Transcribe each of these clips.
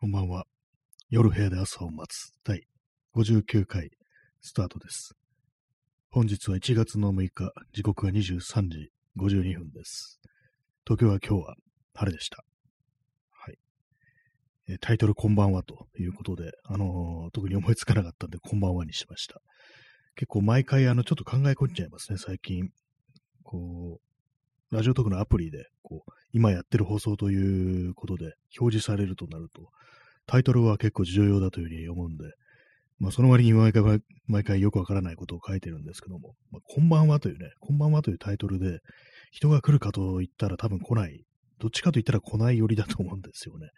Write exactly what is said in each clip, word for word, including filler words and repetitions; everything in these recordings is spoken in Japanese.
こんばんは。夜部屋で朝を待つだいごじゅうきゅうかいスタートです。本日はいちがつのむいか、時刻はにじゅうさんじごじゅうにふんです。東京は今日は晴れでした。はい。えタイトルこんばんはということで、あのー、特に思いつかなかったんでこんばんはにしました。結構毎回あのちょっと考え込んじゃいますね、最近。こう、ラジオトークのアプリで、こう、今やってる放送ということで表示されるとなると、タイトルは結構重要だというふうに思うんで、まあ、その割に毎回、毎回よくわからないことを書いてるんですけども、まあ、こんばんはというね、こんばんはというタイトルで、人が来るかと言ったら多分来ない、どっちかと言ったら来ない寄りだと思うんですよね。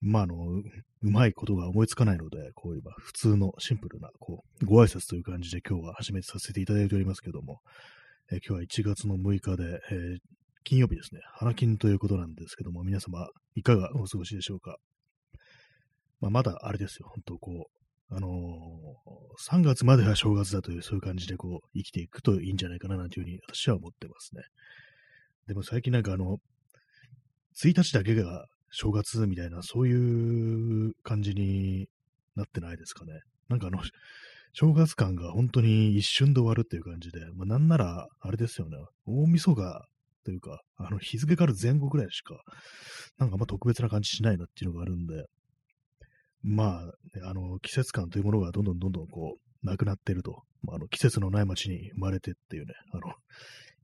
まあ、あの、うまいことが思いつかないので、こういえば普通のシンプルな、こう、ご挨拶という感じで今日は始めさせていただいておりますけども、え今日はいちがつのむいかで、えー、金曜日ですね、花金ということなんですけども、皆様、いかがお過ごしでしょうか。まあ、まだあれですよ、本当こう、あのー、さんがつまでは正月だという、そういう感じでこう、生きていくといいんじゃないかな、なんていうふうに私は思ってますね。でも最近なんかあの、ついたちだけが正月みたいな、そういう感じになってないですかね。なんかあの、正月感が本当に一瞬で終わるっていう感じで、まあ、なんなら、あれですよね、大晦日というか、あの、日付から前後ぐらいしか、なんかあんま特別な感じしないなっていうのがあるんで、まあ、あの、季節感というものがどんどんどんどんこう、なくなっていると。まあ、あの、季節のない街に生まれてっていうね、あの、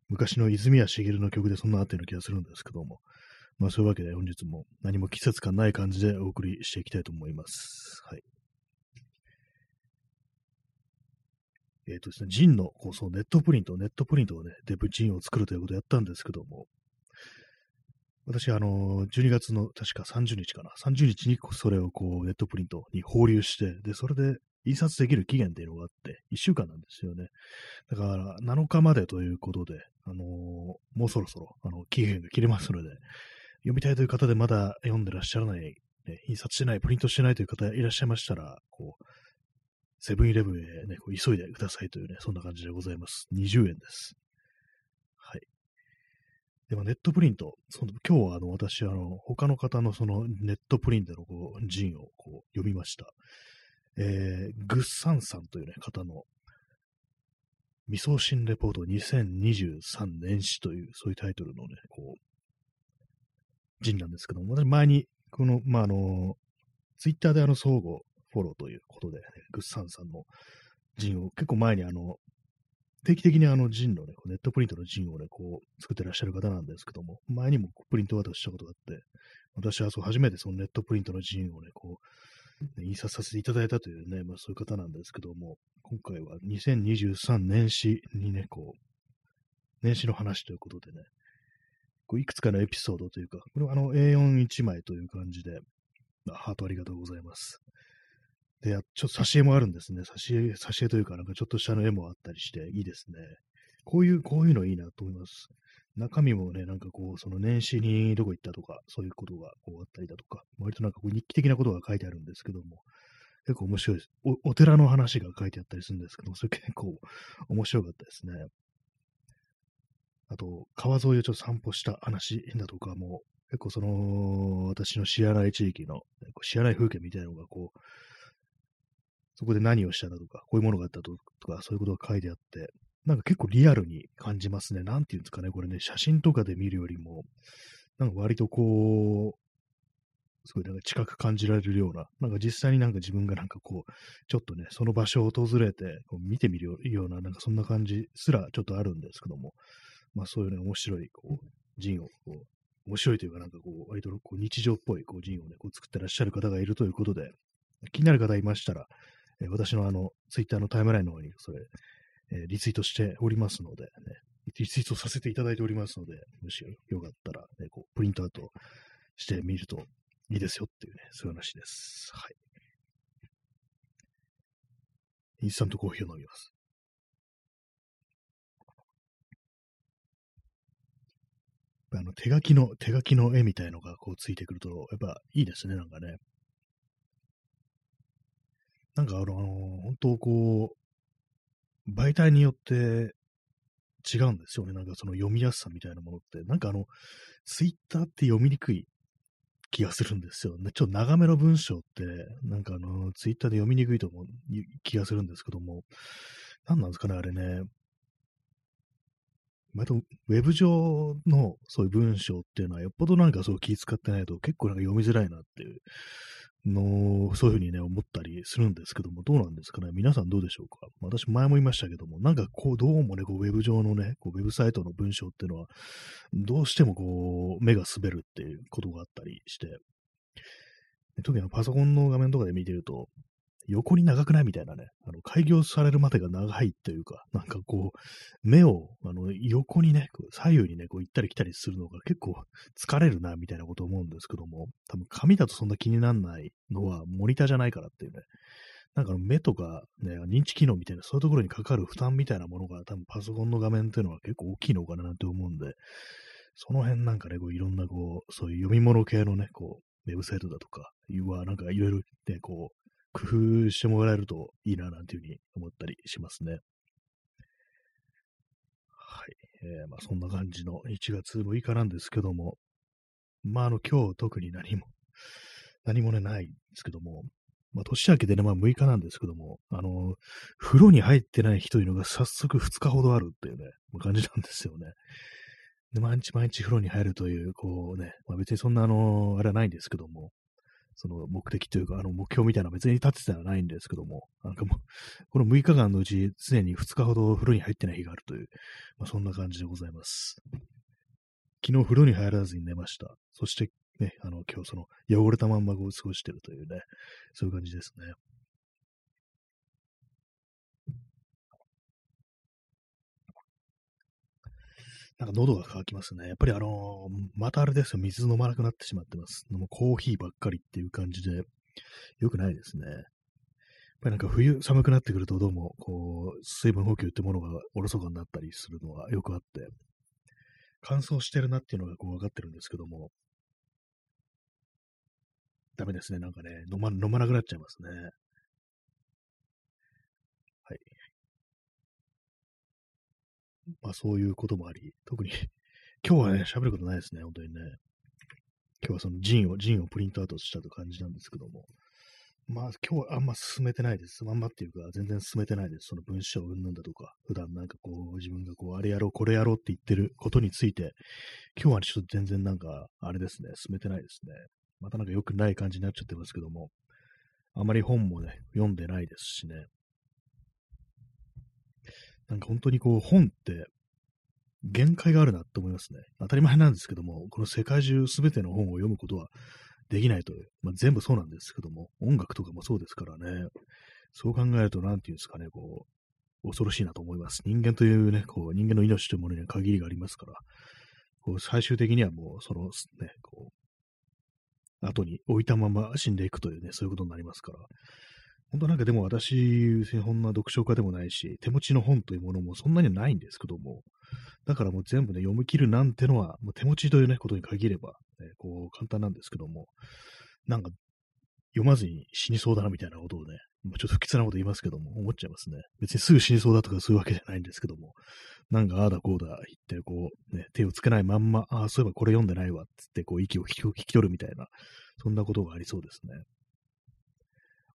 昔の泉谷しげるの曲でそんなあったような気がするんですけども、まあそういうわけで本日も何も季節感ない感じでお送りしていきたいと思います。はい。えっとですね、ジンの、こう、そのネットプリント、ネットプリントをね、で、ジンを作るということをやったんですけども、私、あの、じゅうにがつの、確かさんじゅうにちかな。さんじゅうにちにそれをこう、ネットプリントに放流して、で、それで印刷できる期限っていうのがあって、いっしゅうかんなんですよね。だから、なのかまでということで、あのー、もうそろそろ、あの、期限が切れますので、読みたいという方でまだ読んでらっしゃらない、ね、印刷してない、プリントしてないという方いらっしゃいましたら、こう、セブンイレブンへ、ね、こう急いでくださいというね、そんな感じでございます。にじゅうえんです。でもネットプリント、その今日はあの私あの、他の方のそのネットプリントのこうジンをこう読みました。えー、グッサンさんという、ね、方の未送信レポートにせんにじゅうさんねんしという、そういうタイトルのね、こう、ジンなんですけども、私前に、この、まあ、あの、ツイッターであの、相互フォローということで、ね、グッサンさんのジンを結構前にあの、定期的にあのジンのね、ネットプリントのジンをね、こう作ってらっしゃる方なんですけども、前にもプリント渡したことがあって、私はそう初めてそのネットプリントのジンをね、こう、ね、印刷させていただいたというね、まあそういう方なんですけども、今回はにせんにじゅうさんねんしにね、こう、年始の話ということでね、こういくつかのエピソードというか、これはあの エーよんいちまいという感じで、まあ、ハートありがとうございます。で、ちょっと挿絵もあるんですね。挿絵、挿絵というか、なんかちょっとしたの絵もあったりして、いいですね。こういう、こういうのいいなと思います。中身もね、なんかこう、その年始にどこ行ったとか、そういうことがこうあったりだとか、割となんかこう日記的なことが書いてあるんですけども、結構面白いです。お、お寺の話が書いてあったりするんですけども、それ結構面白かったですね。あと、川沿いをちょっと散歩した話だとかも、結構その、私の知らない地域の、知らない風景みたいなのがこう、そこで何をしただとか、こういうものがあったとか、そういうことが書いてあって、なんか結構リアルに感じますね。なんていうんですかね、これね、写真とかで見るよりも、なんか割とこう、すごいなんか近く感じられるような、なんか実際になんか自分がなんかこう、ちょっとね、その場所を訪れて、見てみるような、なんかそんな感じすらちょっとあるんですけども、まあそういうね、面白い、こう、ジンをこう、面白いというか、なんかこう、割とこう日常っぽいこうジンをね、こう作ってらっしゃる方がいるということで、気になる方いましたら、私のあの、ツイッターのタイムラインの方に、それ、えー、リツイートしておりますので、ね、リツイートさせていただいておりますので、もしよかったら、ね、こう、プリントアウトしてみるといいですよっていうね、そういう話です。はい。インスタントコーヒーを飲みます。あの、手書きの、手書きの絵みたいのがこうついてくると、やっぱいいですね、なんかね。なんかあの、本当こう、媒体によって違うんですよね。なんかその読みやすさみたいなものって。なんかあの、ツイッターって読みにくい気がするんですよね。ちょっと長めの文章って、なんかあの、ツイッターで読みにくいと思う気がするんですけども、何なんですかね、あれね。また、ウェブ上のそういう文章っていうのは、よっぽどなんかそう気使ってないと結構なんか読みづらいなっていうのを、そういうふうにね、思ったりするんですけども、どうなんですかね。皆さんどうでしょうか。私、前も言いましたけども、なんかこう、どうもね、こうウェブ上のね、こうウェブサイトの文章っていうのは、どうしてもこう、目が滑るっていうことがあったりして、特にパソコンの画面とかで見てると、横に長くないみたいなね、あの開業されるまでが長いというか、なんかこう、目をあの横にね、左右にね、こう行ったり来たりするのが結構疲れるな、みたいなこと思うんですけども、多分紙だとそんな気にならないのはモニターじゃないからっていうね、なんか目とか、ね、認知機能みたいな、そういうところにかかる負担みたいなものが、多分パソコンの画面っていうのは結構大きいのかなって思うんで、その辺なんかね、こういろんなこう、そういう読み物系のね、こう、ウェブサイトだとか、はなんかいろいろね、こう、工夫してもらえるといいな、なんていうふうに思ったりしますね。はい。えー、まあ、そんな感じのいちがつむいかなんですけども、まあ、あの、今日特に何も、何もね、ないんですけども、まあ、年明けでね、まあ、むいかなんですけども、あの、風呂に入ってない日というのが早速ふつかほどあるっていうね、感じなんですよね。で、毎日毎日風呂に入るという、こうね、まあ、別にそんな、あの、あれはないんですけども、その目的というか、あの目標みたいな別に立ってたらないんですけども、なんかもう、このむいかかんのうち、常にふつかほど風呂に入ってない日があるという、まあ、そんな感じでございます。昨日風呂に入らずに寝ました。そして、ね、あの、今日その、汚れたまんまこう過ごしてるというね、そういう感じですね。なんか喉が渇きますね。やっぱりあのー、またあれですよ、水飲まなくなってしまってます。もうコーヒーばっかりっていう感じで、良くないですね。やっぱりなんか冬寒くなってくるとどうも、こう、水分補給ってものがおろそかになったりするのはよくあって、乾燥してるなっていうのがこう分かってるんですけども、ダメですね。なんかね、飲ま、飲まなくなっちゃいますね。はい。まあそういうこともあり、特に今日はね、喋ることないですね、本当にね。今日はそのジンを、ジンをプリントアウトしたという感じなんですけども。まあ今日はあんま進めてないです。あんまっていうか、全然進めてないです。その文章うんぬんだとか、普段なんかこう、自分がこう、あれやろう、これやろうって言ってることについて、今日はちょっと全然なんか、あれですね、進めてないですね。またなんか良くない感じになっちゃってますけども、あまり本もね、読んでないですしね。なんか本当にこう本って限界があるなって思いますね。当たり前なんですけども、この世界中すべての本を読むことはできないという、まあ、全部そうなんですけども、音楽とかもそうですからね、そう考えるとなんていうんですかね、こう、恐ろしいなと思います。人間というね、こう人間の命というものには限りがありますから、こう最終的にはもうそのね、こう、後に置いたまま死んでいくというね、そういうことになりますから、本当なんかでも私、そんな読書家でもないし、手持ちの本というものもそんなにないんですけども、だからもう全部ね、読み切るなんてのは、もう手持ちというね、ことに限れば、ね、こう、簡単なんですけども、なんか、読まずに死にそうだなみたいなことをね、ちょっと不吉なこと言いますけども、思っちゃいますね。別にすぐ死にそうだとかそういうわけじゃないんですけども、なんかああだこうだ言って、こう、ね、手をつけないまんま、ああ、そういえばこれ読んでないわ、つって、こう、息を引き取るみたいな、そんなことがありそうですね。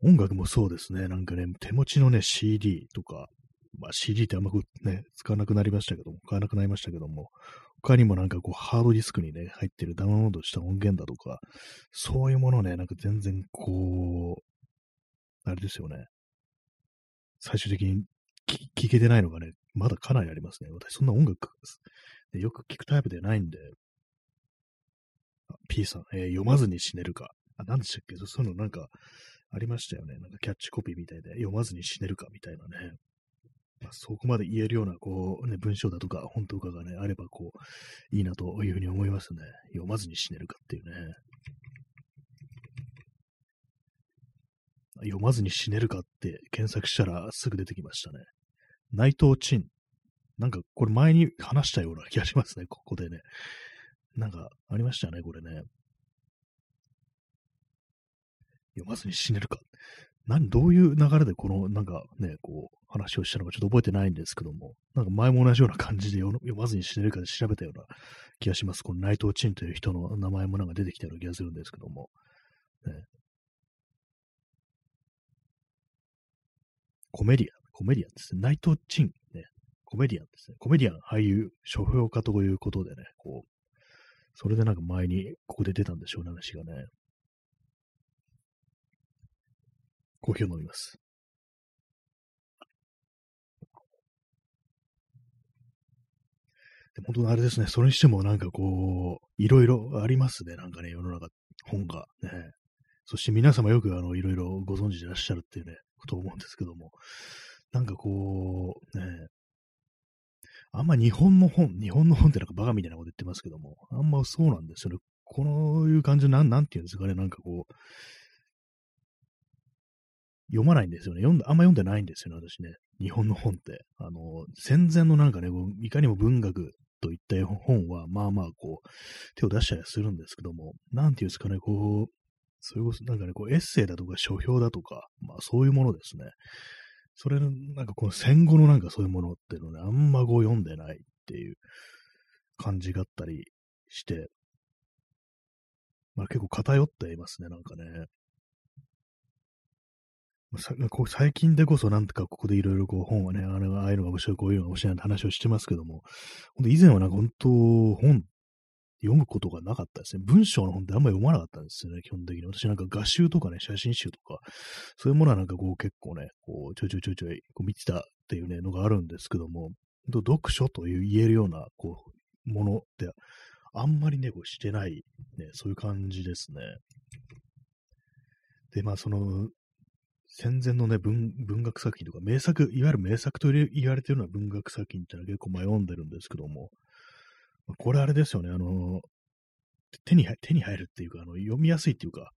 音楽もそうですね。なんかね、手持ちのね、シーディー とか、まあ シーディー ってあんまね、使わなくなりましたけども、買わなくなりましたけども、他にもなんかこう、ハードディスクにね、入ってるダウンロードした音源だとか、そういうものね、なんか全然こう、あれですよね。最終的に聴けてないのがね、まだかなりありますね。私そんな音楽、よく聴くタイプではないんで、P さん、えー、読まずに死ねるか。あ、なんでしたっけ？そういうのなんか、ありましたよね。なんかキャッチコピーみたいで、読まずに死ねるかみたいなね。まあ、そこまで言えるような、こう、ね、文章だとか、本とかがね、あれば、こう、いいなというふうに思いますね。読まずに死ねるかっていうね。読まずに死ねるかって検索したらすぐ出てきましたね。内藤陳。なんか、これ前に話したような気がしますね、ここでね。なんか、ありましたね、これね。読まずに死ねるか。何、どういう流れでこの、なんかね、こう、話をしたのかちょっと覚えてないんですけども、なんか前も同じような感じで読まずに死ねるかで調べたような気がします。この内藤陳という人の名前もなんか出てきたような気がするんですけども。ね、コメディアン、コメディアンですね。内藤陳、ね、コメディアンですね。コメディアン、俳優、書評家ということでね、こう、それでなんか前にここで出たんでしょうね、話がね。コーヒーを飲みます。本当にあれですね、それにしてもなんかこう、いろいろありますね、なんかね、世の中、本がね。そして皆様よくあの、いろいろご存知でいらっしゃるっていうね、ことを思うんですけども、なんかこう、ね、あんま日本の本、日本の本ってなんかバカみたいなこと言ってますけども、あんまそうなんですよね。このいう感じなん、なんていうんですかね、なんかこう、読まないんですよね。読んだ、あんま読んでないんですよね、私ね。日本の本って。あの、戦前のなんかね、いかにも文学といった本は、まあまあ、こう、手を出したりするんですけども、なんていうんですかね、こう、それこそ、なんかね、こう、エッセイだとか、書評だとか、まあそういうものですね。それ、なんかこの戦後のなんかそういうものっていうのをね、あんまこう読んでないっていう感じがあったりして、まあ結構偏っていますね、なんかね。最近でこそなんとかここでいろいろこう本はね、あれはああいうのが面白い、こういうのが面白いな話をしてますけども、ほんと以前はなんか本当本読むことがなかったですね。文章の本ってあんまり読まなかったんですよね、基本的に。私なんか画集とかね、写真集とか、そういうものはなんかこう結構ね、こうちょいちょいちょいちょいこう見てたっていうね、のがあるんですけども、本当読書という言えるようなこう、ものってあんまりね、こうしてない、ね、そういう感じですね。で、まあその、戦前のね、文、文学作品とか、名作、いわゆる名作と言われているような文学作品ってのは結構迷うんでるんですけども、これあれですよね、あの、手に、手に入るっていうか、あの読みやすいっていうか、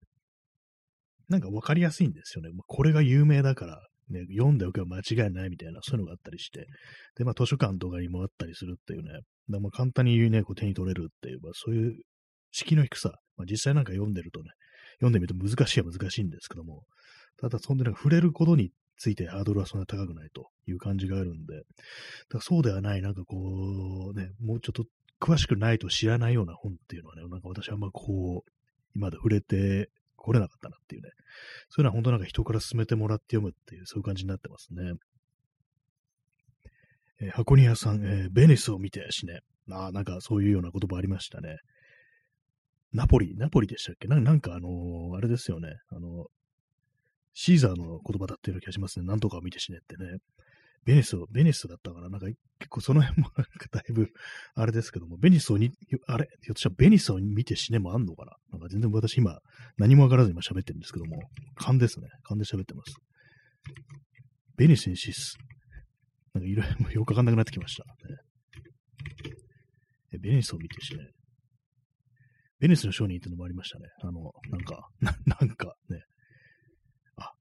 なんかわかりやすいんですよね。これが有名だから、ね、読んでおけば間違いないみたいな、そういうのがあったりして、で、まあ図書館とかにもあったりするっていうね、だまあ簡単に言うね、こう手に取れるっていう、まあ、そういう敷居の低さ、まあ、実際なんか読んでるとね、読んでみると難しいは難しいんですけども、ただ、そんでなんか触れることについてハードルはそんな高くないという感じがあるんで、だからそうではない、なんかこう、ね、もうちょっと詳しくないと知らないような本っていうのはね、なんか私はあんまこう、今まで触れてこれなかったなっていうね、そういうのは本当なんか人から勧めてもらって読むっていう、そういう感じになってますね。えー、箱庭さん、えー、ベニスを見て死ね。ああ、なんかそういうような言葉ありましたね。ナポリ、ナポリでしたっけ な, なんかあのー、あれですよね、あのー、シーザーの言葉だったような気がしますね。なんとかを見て死ねってね。ベニスを、ベニスだったからなんか結構その辺もなんかだいぶあれですけども、ベニスをに、あれひょっとしたらベニスを見て死ねもあんのかななんか全然私今何もわからず今喋ってるんですけども、勘ですね。勘で喋ってます。ベニスに死す。なんかいろいろよくわかんなくなってきました、ね。ベニスを見て死ね。ベニスの商人ってのもありましたね。あの、なんか、な, なんかね。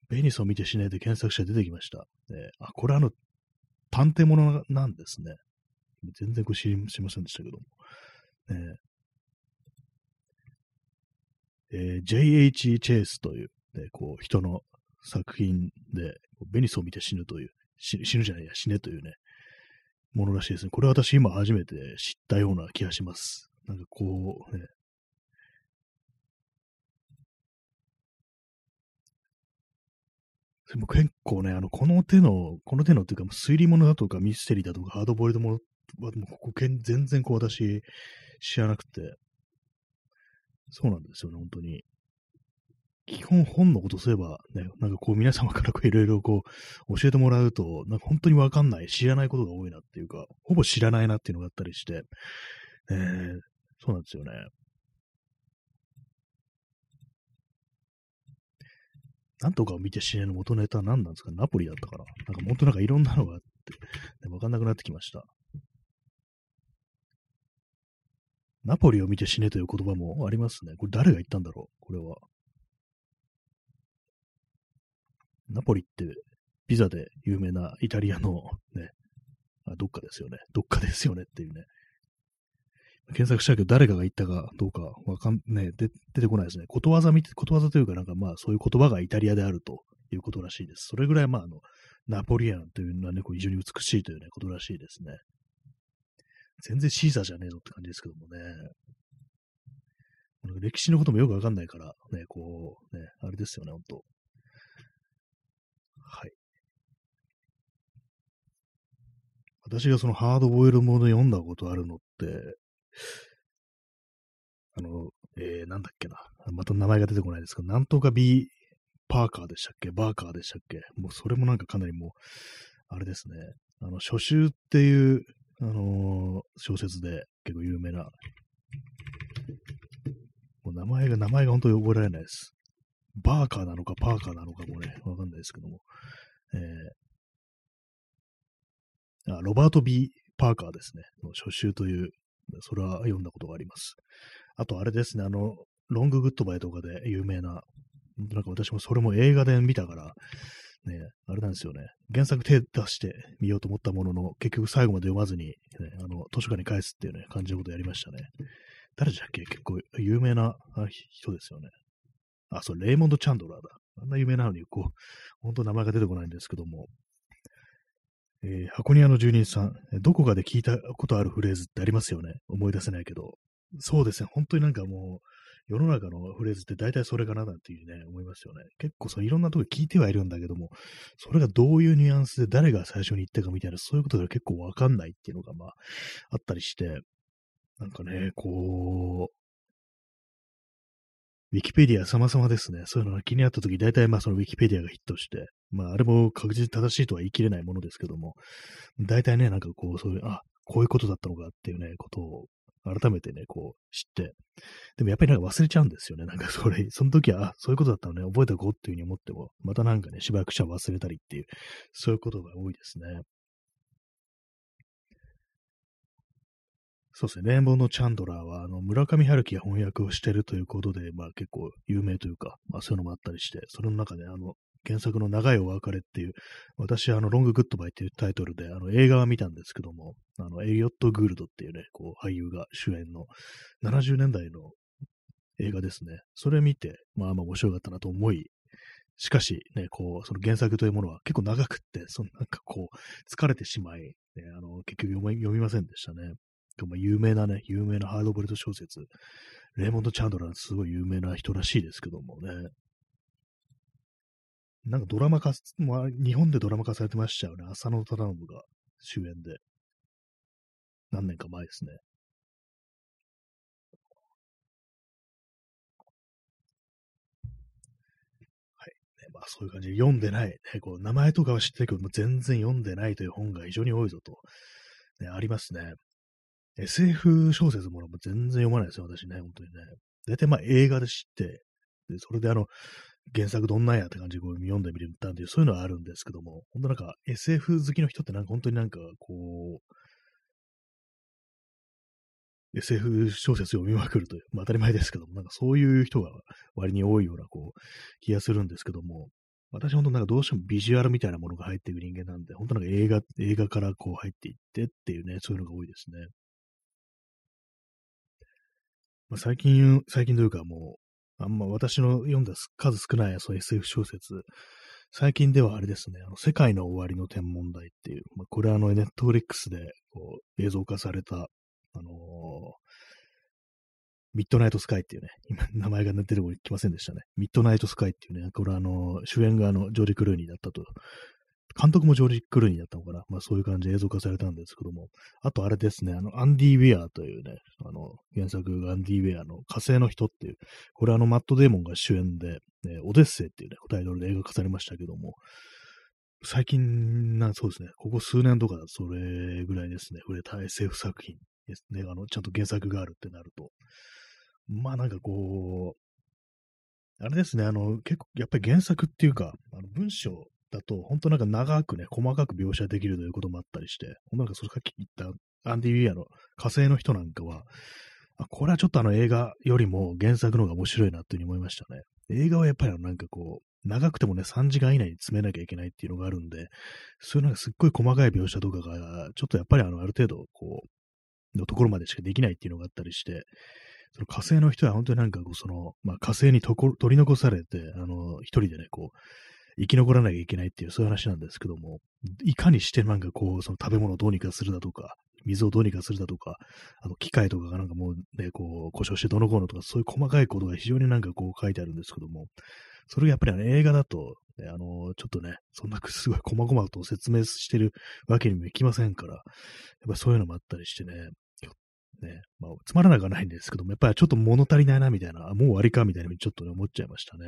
ベニスを見て死ねで検索者出てきました。えー、あ、これあの、探偵ものなんですね。全然これ知りませんでしたけども。えーえー、ジェイエイチ チェイスという、ね、こう人の作品で、ベニスを見て死ぬという、死ぬじゃないや、死ねというね、ものらしいですね。これ私今初めて知ったような気がします。なんかこう、ね、でも結構ね、あの、この手の、この手のっていうか、推理物だとかミステリーだとか、ハードボイルドものは、もうここ全然こう私、知らなくて。そうなんですよね、本当に。基本本のことすれば、ね、なんかこう皆様からこういろいろこう、教えてもらうと、なんか本当にわかんない、知らないことが多いなっていうか、ほぼ知らないなっていうのがあったりして、えー、そうなんですよね。なんとかを見て死ねの元ネタは何なんですか？ナポリだったから。なんか本当なんかいろんなのがあって、わかんなくなってきました。ナポリを見て死ねという言葉もありますね。これ誰が言ったんだろう？これは。ナポリってピザで有名なイタリアのね、あ、どっかですよね。どっかですよねっていうね。検索したけど、誰かが言ったかどうかわかんねえ、出てこないですね。ことわざ見て、ことわざというか、なんかまあ、そういう言葉がイタリアであるということらしいです。それぐらい、まあ、あの、ナポリアンというのはね、こう非常に美しいというね、ことらしいですね。全然シーザーじゃねえぞって感じですけどもね。歴史のこともよくわかんないから、ね、こう、ね、あれですよね、ほんと。はい。私がそのハードボイルもの読んだことあるのって、あの、えー、なんだっけな。また名前が出てこないですけど、なんとか B パーカーでしたっけバーカーでしたっけもうそれもなんかかなりもう、あれですね。あの、初秋っていう、あのー、小説で結構有名な、もう名前が、名前が本当に覚えられないです。バーカーなのかパーカーなのかもね、わかんないですけども。えー、あロバート・ B ・パーカーですね。の初秋という、それは読んだことがあります。あとあれですね、あの、ロング・グッドバイとかで有名な、なんか私もそれも映画で見たから、ね、あれなんですよね。原作手出してみようと思ったものの、結局最後まで読まずに、ね、あの、図書館に返すっていうね、感じのことやりましたね。誰じゃっけ結構有名な人ですよね。あ、そう、レイモンド・チャンドラーだ。あんな有名なのに、こう、本当名前が出てこないんですけども。えー、箱庭の住人さん、どこかで聞いたことあるフレーズってありますよね。思い出せないけど。そうですね。本当になんかもう、世の中のフレーズって大体それかななんていうね、思いますよね。結構そういろんなとこ聞いてはいるんだけども、それがどういうニュアンスで誰が最初に言ったかみたいな、そういうことでは結構わかんないっていうのが、まあ、あったりして、なんかね、こう、ウィキペディア様々ですね。そういうのが気になったとき、大体まあそのウィキペディアがヒットして、まああれも確実に正しいとは言い切れないものですけども、大体ね、なんかこう、そういう、あ、こういうことだったのかっていうね、ことを改めてね、こう知って。でもやっぱりなんか忘れちゃうんですよね。なんかそれ、その時は、あ、そういうことだったのね、覚えておこうっていうふうに思っても、またなんかね、しばらくしたら忘れたりっていう、そういうことが多いですね。そうですね。レイモンド・チャンドラーは、あの、村上春樹が翻訳をしているということで、まあ結構有名というか、まあそういうのもあったりして、その中で、あの、原作の長いお別れっていう、私はあの、ロング・グッドバイっていうタイトルで、あの、映画は見たんですけども、あの、エリオット・グールドっていうね、こう、俳優が主演のななじゅうねんだいの映画ですね。それ見て、まあまあ面白かったなと思い、しかし、ね、こう、その原作というものは結構長くって、そのなんかこう、疲れてしまい、ね、あの、結局読み、読みませんでしたね。有名なね、有名なハードボイルド小説、レイモンド・チャンドラー、すごい有名な人らしいですけどもね。なんかドラマ化、まあ、日本でドラマ化されてましたよね。浅野忠信が主演で。何年か前ですね。はい。ね、まあそういう感じで、読んでない、ねこう。名前とかは知ってるけど、もう全然読んでないという本が非常に多いぞと。ね、ありますね。エスエフ 小説も全然読まないですよ、私ね、本当にね。大体まあ映画で知って、でそれであの、原作どんなんやって感じでこう読んでみたんで、そういうのはあるんですけども、本当なんか エスエフ 好きの人ってなんか本当になんかこう、エスエフ 小説読みまくるという、まあ当たり前ですけども、なんかそういう人が割に多いようなこう、気がするんですけども、私本当なんかどうしてもビジュアルみたいなものが入っていく人間なんで、本当なんか映画、映画からこう入っていってっていうね、そういうのが多いですね。最近、最近というかもう、あんま私の読んだ数少ないそう エスエフ 小説、最近ではあれですね、あの世界の終わりの天文台っていう、まあ、これはあのネットフリックスでこう映像化された、あのー、ミッドナイトスカイっていうね、今名前が出てきませんでしたね。ミッドナイトスカイっていうね、これはあの主演があのジョージ・クルーニーだったと。監督もジョージ・クルーニーだったのかな。まあそういう感じで映像化されたんですけども。あとあれですね、あの、アンディ・ウェアというね、あの、原作がアンディ・ウェアの火星の人っていう、これあの、マット・デーモンが主演で、ね、オデッセイっていうね、タイトルで映画化されましたけども、最近な、そうですね、ここ数年とかそれぐらいですね、触れた エスエフ 作品ですね、あの、ちゃんと原作があるってなると、まあなんかこう、あれですね、あの、結構、やっぱり原作っていうか、あの文章、だと、本当なんか長くね、細かく描写できるということもあったりして、なんかそれさっき言ったアンディ・ウィアの火星の人なんかは、あ、これはちょっとあの映画よりも原作の方が面白いなっていうふうに思いましたね。映画はやっぱりなんかこう、長くてもね、さんじかん以内に詰めなきゃいけないっていうのがあるんで、そういうなんかすっごい細かい描写とかが、ちょっとやっぱりあの、ある程度こう、のところまでしかできないっていうのがあったりして、その火星の人は本当になんかこう、その、まあ火星にとこ取り残されて、あの、一人でね、こう、生き残らなきゃいけないっていう、そういう話なんですけども、いかにしてなんかこう、その食べ物をどうにかするだとか、水をどうにかするだとか、あの機械とかがなんかもうね、こう故障してどのこうのとか、そういう細かいことが非常になんかこう書いてあるんですけども、それがやっぱりあの映画だと、ね、あのちょっとね、そんなすごい細々と説明してるわけにもいきませんから、やっぱりそういうのもあったりしてね、ね、まあ、つまらなくはないんですけども、やっぱりちょっと物足りないなみたいな、もう終わりかみたいなふうにちょっと、ね、思っちゃいましたね。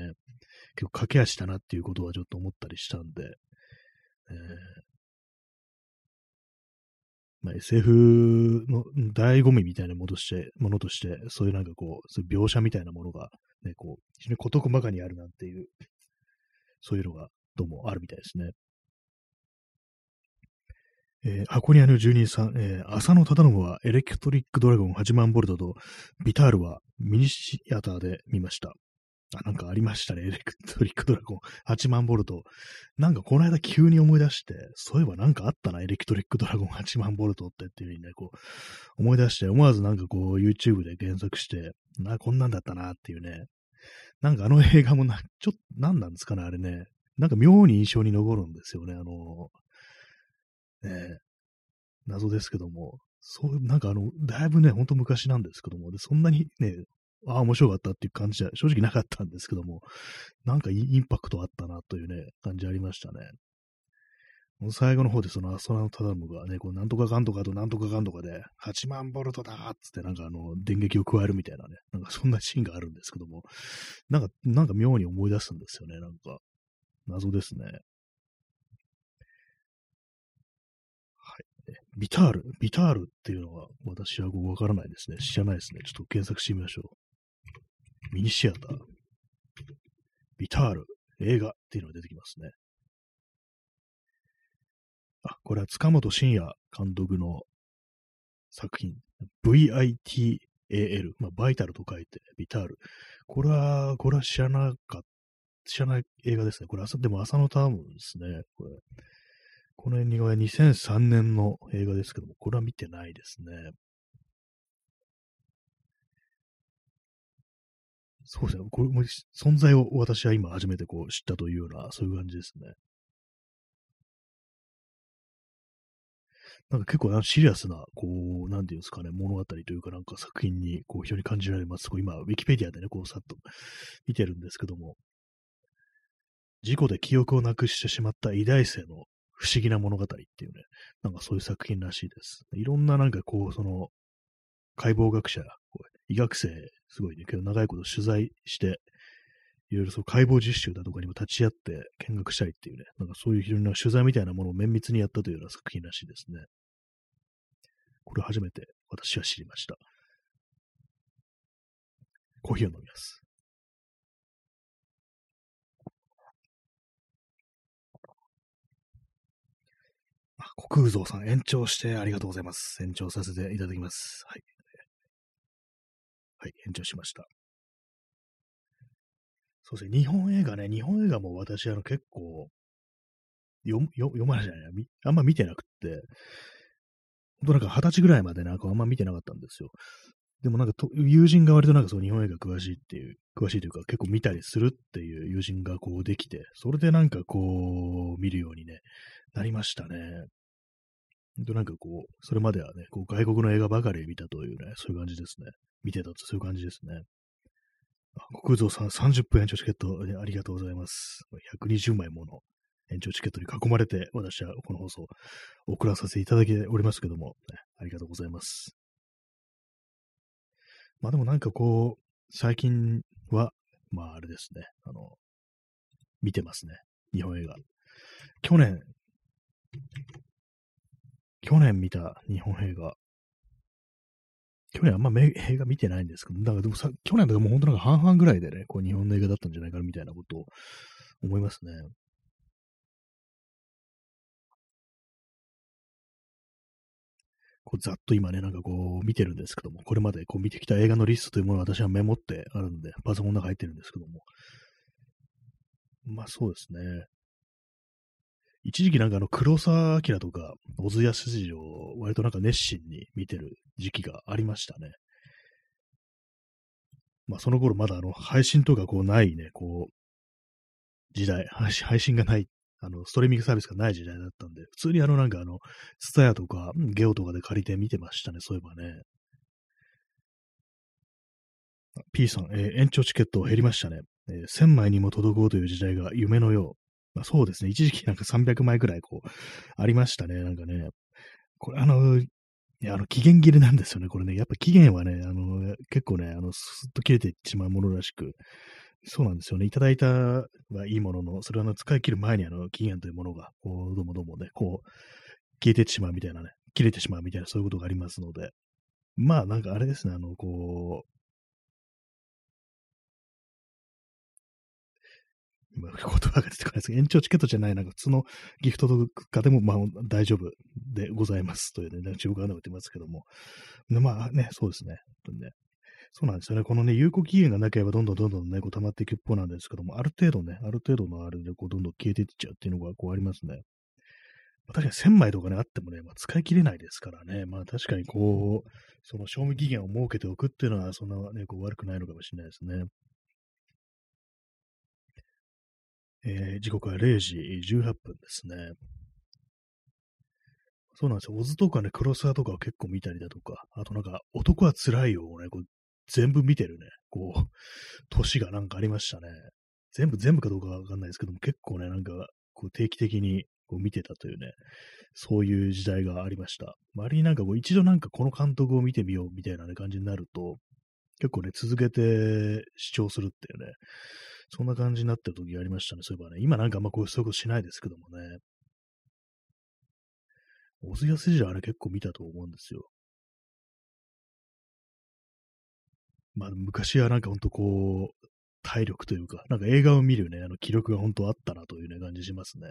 結構駆け足だなっていうことはちょっと思ったりしたんで、えーまあ、エスエフ の醍醐味みたいなものとして、ものとしてそういうなんかこう、そういう描写みたいなものが、ね、こう非常に事細かにあるなんていう、そういうのがどうもあるみたいですね。えー、箱庭の住人さん、えー、浅野忠信はエレクトリックドラゴンはちまんボルトとビタールはミニシアターで見ました。あ、なんかありましたね。エレクトリックドラゴンはちまんボルト。なんかこの間急に思い出して、そういえばなんかあったな、エレクトリックドラゴンはちまんボルトってっていう風にね、こう思い出して、思わずなんかこう YouTube で検索して、な、こんなんだったなっていうね。なんかあの映画もな、ちょっと何なんですかね、あれね。なんか妙に印象に残るんですよね、あのー、ね、謎ですけども、そう、なんかあの、だいぶね、ほんと昔なんですけども、でそんなにね、ああ、面白かったっていう感じは正直なかったんですけども、なんかインパクトあったなというね、感じありましたね。最後の方でその浅野忠信がね、こうなんとかかんとかとなんとかかんとかで、はちまんボルトだーっつってなんかあの、電撃を加えるみたいなね、なんかそんなシーンがあるんですけども、なんか、なんか妙に思い出すんですよね、なんか。謎ですね。ビタール、ビタールっていうのは私はわからないですね。知らないですね。ちょっと検索してみましょう。ミニシアター。ビタール、映画っていうのが出てきますね。あ、これは塚本慎也監督の作品。ブイアイティーエーエル、まあ、バイタルと書いて、ビタール。これは、これは知らなかった、知らない映画ですね。これ、でも浅野忠信ですね。これ。この映画はにせんさんねんの映画ですけども、これは見てないですね。そうですね。これも存在を私は今初めてこう知ったというような、そういう感じですね。なんか結構シリアスな、こう、なんていうんですかね、物語というかなんか作品にこう非常に感じられます。こう今、ウィキペディアでね、こうさっと見てるんですけども、事故で記憶をなくしてしまった偉大生の不思議な物語っていうね、なんかそういう作品らしいです。いろんななんかこう、その、解剖学者、医学生、すごいね、けど長いこと取材して、いろいろそう解剖実習だとかにも立ち会って見学したいっていうね、なんかそういう非常になんか取材みたいなものを綿密にやったというような作品らしいですね。これ初めて私は知りました。コーヒーを飲みます。国空蔵さん、延長してありがとうございます。延長させていただきます。はい。はい、延長しました。そうですね、日本映画ね、日本映画も私、あの、結構、読、読まないじゃない、あんま見てなくって、ほんとなんか二十歳ぐらいまでなんかあんま見てなかったんですよ。でもなんかと、友人が割となんかそう日本映画詳しいっていう、詳しいというか結構見たりするっていう友人がこうできて、それでなんかこう見るようにね、なりましたね。となんかこう、それまではね、こう外国の映画ばかり見たというね、そういう感じですね。見てたとそういう感じですね。国蔵さん、さんじゅっぷん延長チケットありがとうございます。ひゃくにじゅうまいもの延長チケットに囲まれて、私はこの放送を送らさせていただいておりますけども、ね、ありがとうございます。まあでもなんかこう、最近は、まああれですね、あの、見てますね、日本映画。去年、去年見た日本映画。去年あんま映画見てないんですけど、だからでもさ、去年とかもうほんとなんか半々ぐらいでね、こう日本の映画だったんじゃないかなみたいなことを思いますね。こうざっと今ね、なんかこう見てるんですけども、これまでこう見てきた映画のリストというものを私はメモってあるんで、パソコンの中入ってるんですけども。まあそうですね。一時期なんかあの黒澤明とか小津安二郎を割となんか熱心に見てる時期がありましたね。まあその頃まだあの配信とかこうないね、こう時代、配信がないあの、ストリーミングサービスがない時代だったんで、普通にあの、なんかあの、ツタヤとか、ゲオとかで借りて見てましたね、そういえばね。P さん、えー、延長チケット減りましたね。えー、せんまいにも届こうという時代が夢のよう。まあ、そうですね、一時期なんかさんびゃくまいくらい、こう、ありましたね、なんかね。これ、あの、いや、あの、期限切れなんですよね、これね。やっぱ期限はね、あの、結構ね、あの、すっと切れていってしまうものらしく、そうなんですよね。いただいたはいいものの、それはあの使い切る前にあの期限というものが、こう、どうもどうもね、こう、消えていってしまうみたいなね、切れてしまうみたいな、そういうことがありますので、まあ、なんかあれですね、あの、こう、今、言葉が出てこないですけど、延長チケットじゃない、なんか普通のギフトとかでも、まあ、大丈夫でございますというね、なんか自分から言ってますけども。で、まあね、そうですね。本当にね、そうなんですよね。このね、有効期限がなければ、どんどんどんどんね、こう溜まっていくっぽなんですけども、ある程度ね、ある程度のあれで、こう、どんどん消えていっちゃうっていうのが、こう、ありますね。確かにせんまいとかね、あってもね、まあ、使い切れないですからね、まあ、確かにこう、その賞味期限を設けておくっていうのは、そんなね、こう、悪くないのかもしれないですね。えー、時刻はれいじじゅうはっぷんですね。そうなんですよ。オズとかね、黒沢とかを結構見たりだとか、あとなんか、男は辛いよをね、こう全部見てるね、こう、年がなんかありましたね。全部、全部かどうかわかんないですけども、結構ね、なんか、こう定期的にこう見てたというね、そういう時代がありました。周りになんかこう、一度なんかこの監督を見てみようみたいな、ね、感じになると、結構ね、続けて視聴するっていうね、そんな感じになってる時がありましたね。そういえばね、今なんかあんまこうそういうことしないですけどもね。小津安二郎あれ結構見たと思うんですよ。まあ昔はなんかほんとこう、体力というか、なんか映画を見るね、あの気力がほんとあったなというね、感じしますね。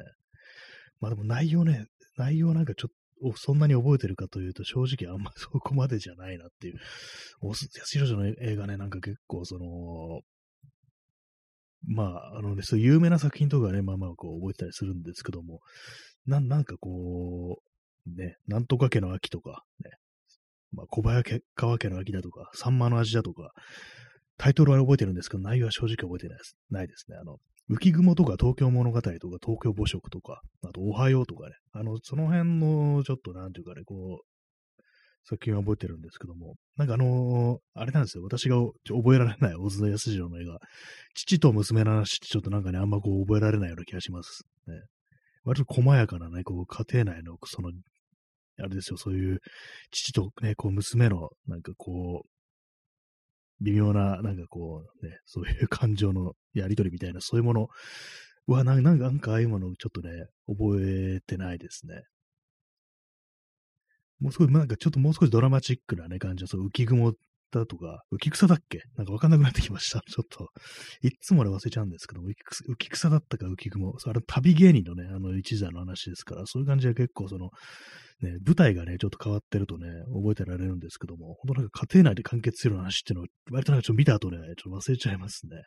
まあでも内容ね、内容なんかちょっと、そんなに覚えてるかというと、正直あんまそこまでじゃないなっていう。小津安二郎の映画ね、なんか結構その、まあ、あのね、そういう有名な作品とかね、まあまあこう覚えてたりするんですけども、な、なんかこう、ね、なんとか家の秋とか、ね、まあ小早川家の秋だとか、サンマの味だとか、タイトルは覚えてるんですけど、内容は正直覚えてないです。ないですね。あの、浮雲とか東京物語とか東京母食とか、あとおはようとかね、あの、その辺のちょっとなんていうかね、こう、作品は覚えてるんですけども、なんかあのー、あれなんですよ、私が覚えられない小津安二郎の映画、父と娘の話ってちょっとなんかね、あんまこう覚えられないような気がします。ね、割と細やかなね、こう家庭内の、その、あれですよ、そういう父とね、こう娘の、なんかこう、微妙な、なんかこう、ね、そういう感情のやりとりみたいな、そういうものは、なんか、なんかああいうものちょっとね、覚えてないですね。もうすごい、なんかちょっともう少しドラマチックなね、感じの、そう、浮雲だとか、浮草だっけなんかわかんなくなってきました。ちょっと、いつもあれ忘れちゃうんですけども、浮草、浮草だったか浮雲、あれ旅芸人のね、あの一座の話ですから、そういう感じは結構その、ね、舞台がね、ちょっと変わってるとね、覚えてられるんですけども、本当なんか家庭内で完結する話っていうのを、割となんかちょっと見た後ね、ちょっと忘れちゃいますね。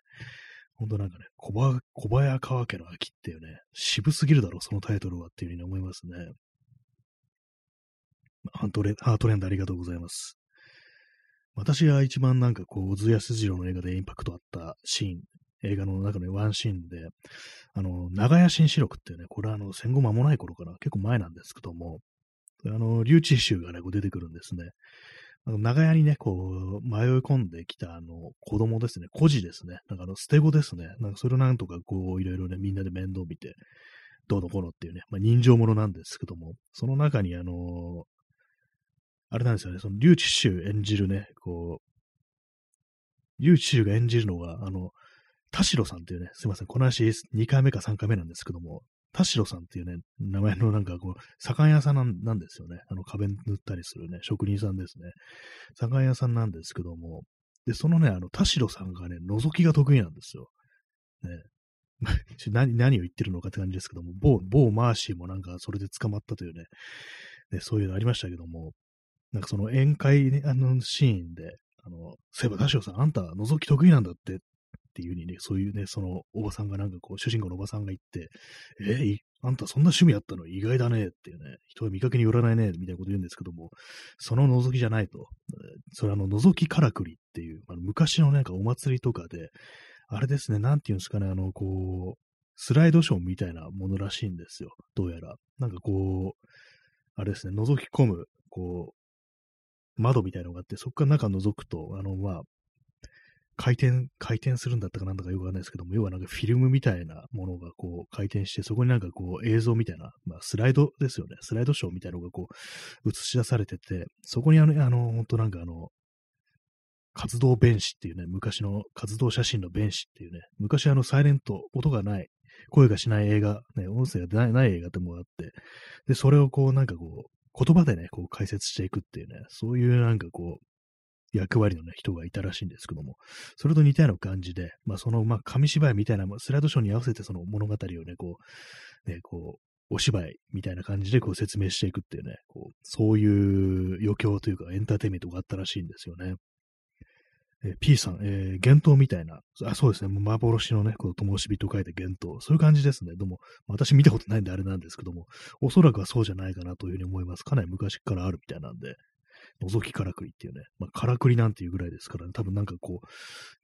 本当なんかね、小ば、小早川家の秋っていうね、渋すぎるだろう、そのタイトルはっていうふうに思いますね。ハートレンドありがとうございます。私が一番なんかこう、小津安二郎の映画でインパクトあったシーン、映画の中のワンシーンで、あの、長屋紳士録っていうね、これはあの、戦後間もない頃かな、結構前なんですけども、あの、笠智衆がね、こう出てくるんですね。長屋にね、こう、迷い込んできたあの、子供ですね、孤児ですね、なんかあの、捨て子ですね、なんかそれをなんとかこう、いろいろね、みんなで面倒見て、どうのこうのっていうね、まあ、人情ものなんですけども、その中にあの、あれなんですよね、その、笠智衆演じるね、こう、笠智衆が演じるのが、あの、田代さんっていうね、すいません、この話にかいめかさんかいめなんですけども、田代さんっていうね、名前のなんかこう、左官屋さんなん、なんですよね。あの、壁塗ったりするね、職人さんですね。左官屋さんなんですけども、で、そのね、あの、田代さんがね、覗きが得意なんですよ。ね。何, 何を言ってるのかって感じですけども、某、某マーシーもなんかそれで捕まったというね、ねそういうのありましたけども、なんかその宴会、ね、あのシーンで、あの、そういえば田代さん、あんた覗き得意なんだってっていう風にね、そういうね、そのおばさんがなんかこう、主人公のおばさんが言って、え、あんたそんな趣味あったの意外だねっていうね、人は見かけによらないね、みたいなこと言うんですけども、その覗きじゃないと。それあの、覗きからくりっていう、あの昔のなんかお祭りとかで、あれですね、なんていうんですかね、あの、こう、スライドショーみたいなものらしいんですよ。どうやら。なんかこう、あれですね、覗き込む、こう、窓みたいなのがあって、そこから中覗くと、あの、まあ、回転、回転するんだったかなんだかよくわかんないですけども、要はなんかフィルムみたいなものがこう回転して、そこになんかこう映像みたいな、まあスライドですよね。スライドショーみたいなのがこう映し出されてて、そこにあの、あの、ほんとなんかあの、活動弁士っていうね、昔の活動写真の弁士っていうね、昔あのサイレント、音がない、声がしない映画、ね、音声がない、ない映画ってものがあって、で、それをこうなんかこう、言葉でね、こう解説していくっていうね、そういうなんかこう、役割の、ね、人がいたらしいんですけども、それと似たような感じで、まあ、その、まあ、紙芝居みたいな、スライドショーに合わせてその物語をね、こう、ね、こう、お芝居みたいな感じでこう説明していくっていうね、こうそういう余興というかエンターテイメントがあったらしいんですよね。えー、P さん、えー、幻灯みたいな、あ、そうですね、もう幻のね、この灯火と書いて幻灯、そういう感じですね。どうも、私見たことないんであれなんですけども、おそらくはそうじゃないかなというふうに思います。かなり昔からあるみたいなんで、覗きからくりっていうね、まあ、からくりなんていうぐらいですからね、多分なんかこう、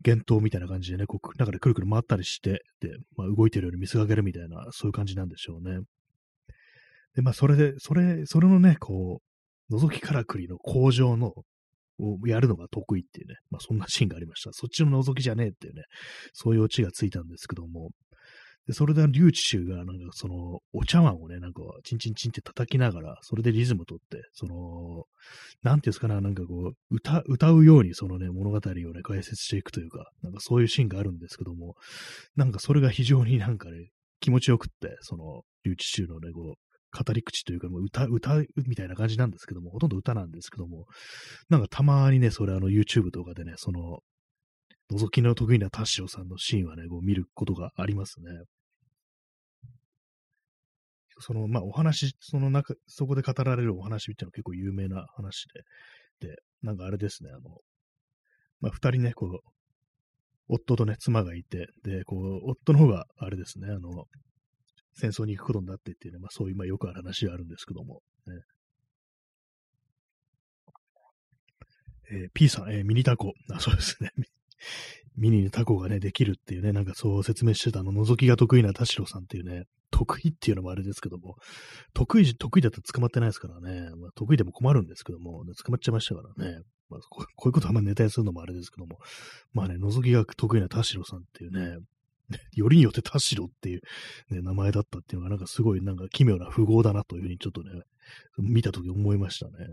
幻灯みたいな感じでね、こう中でくるくる回ったりして、で、まあ、動いてるように見せかけるみたいな、そういう感じなんでしょうね。で、まあ、それで、それ、それのね、こう、覗きからくりの向上の、をやるのが得意っていうね、まあ、そんなシーンがありました。そっちの覗きじゃねえっていうね、そういうオチがついたんですけども、で、それで、リュウチシュウが、なんか、その、お茶碗をね、なんか、チンチンチンって叩きながら、それでリズム取って、その、なんていうんですかね、なんかこう、歌、歌うように、そのね、物語をね、解説していくというか、なんかそういうシーンがあるんですけども、なんかそれが非常になんかね、気持ちよくって、その、リュウチシュウのね、こう、語り口というか、もう歌、歌うみたいな感じなんですけども、ほとんど歌なんですけども、なんかたまにね、それあの、YouTube とかでね、その、覗きの得意なタッシオさんのシーンはね、こう見ることがありますね。その、まあ、お話、その中、そこで語られるお話っていうのは結構有名な話で、で、なんかあれですね、あの、まあ、二人ね、こう、夫とね、妻がいて、で、こう、夫の方が、あれですね、あの、戦争に行くことになってっていうね、まあ、そういう、まあ、よくある話があるんですけども、ね。えー、P さん、えー、ミニタコ。あ、そうですね。ミニにタコがね、できるっていうね、なんかそう説明してたあの、覗きが得意な田代さんっていうね、得意っていうのもあれですけども、得意、得意だったら捕まってないですからね、まあ、得意でも困るんですけども、ね、捕まっちゃいましたからね、まあこ、こういうことあんまネタにするのもあれですけども、まあね、覗きが得意な田代さんっていうね、よりによって田代っていう、ね、名前だったっていうのが、なんかすごいなんか奇妙な符号だなというふうにちょっとね、見たとき思いましたね。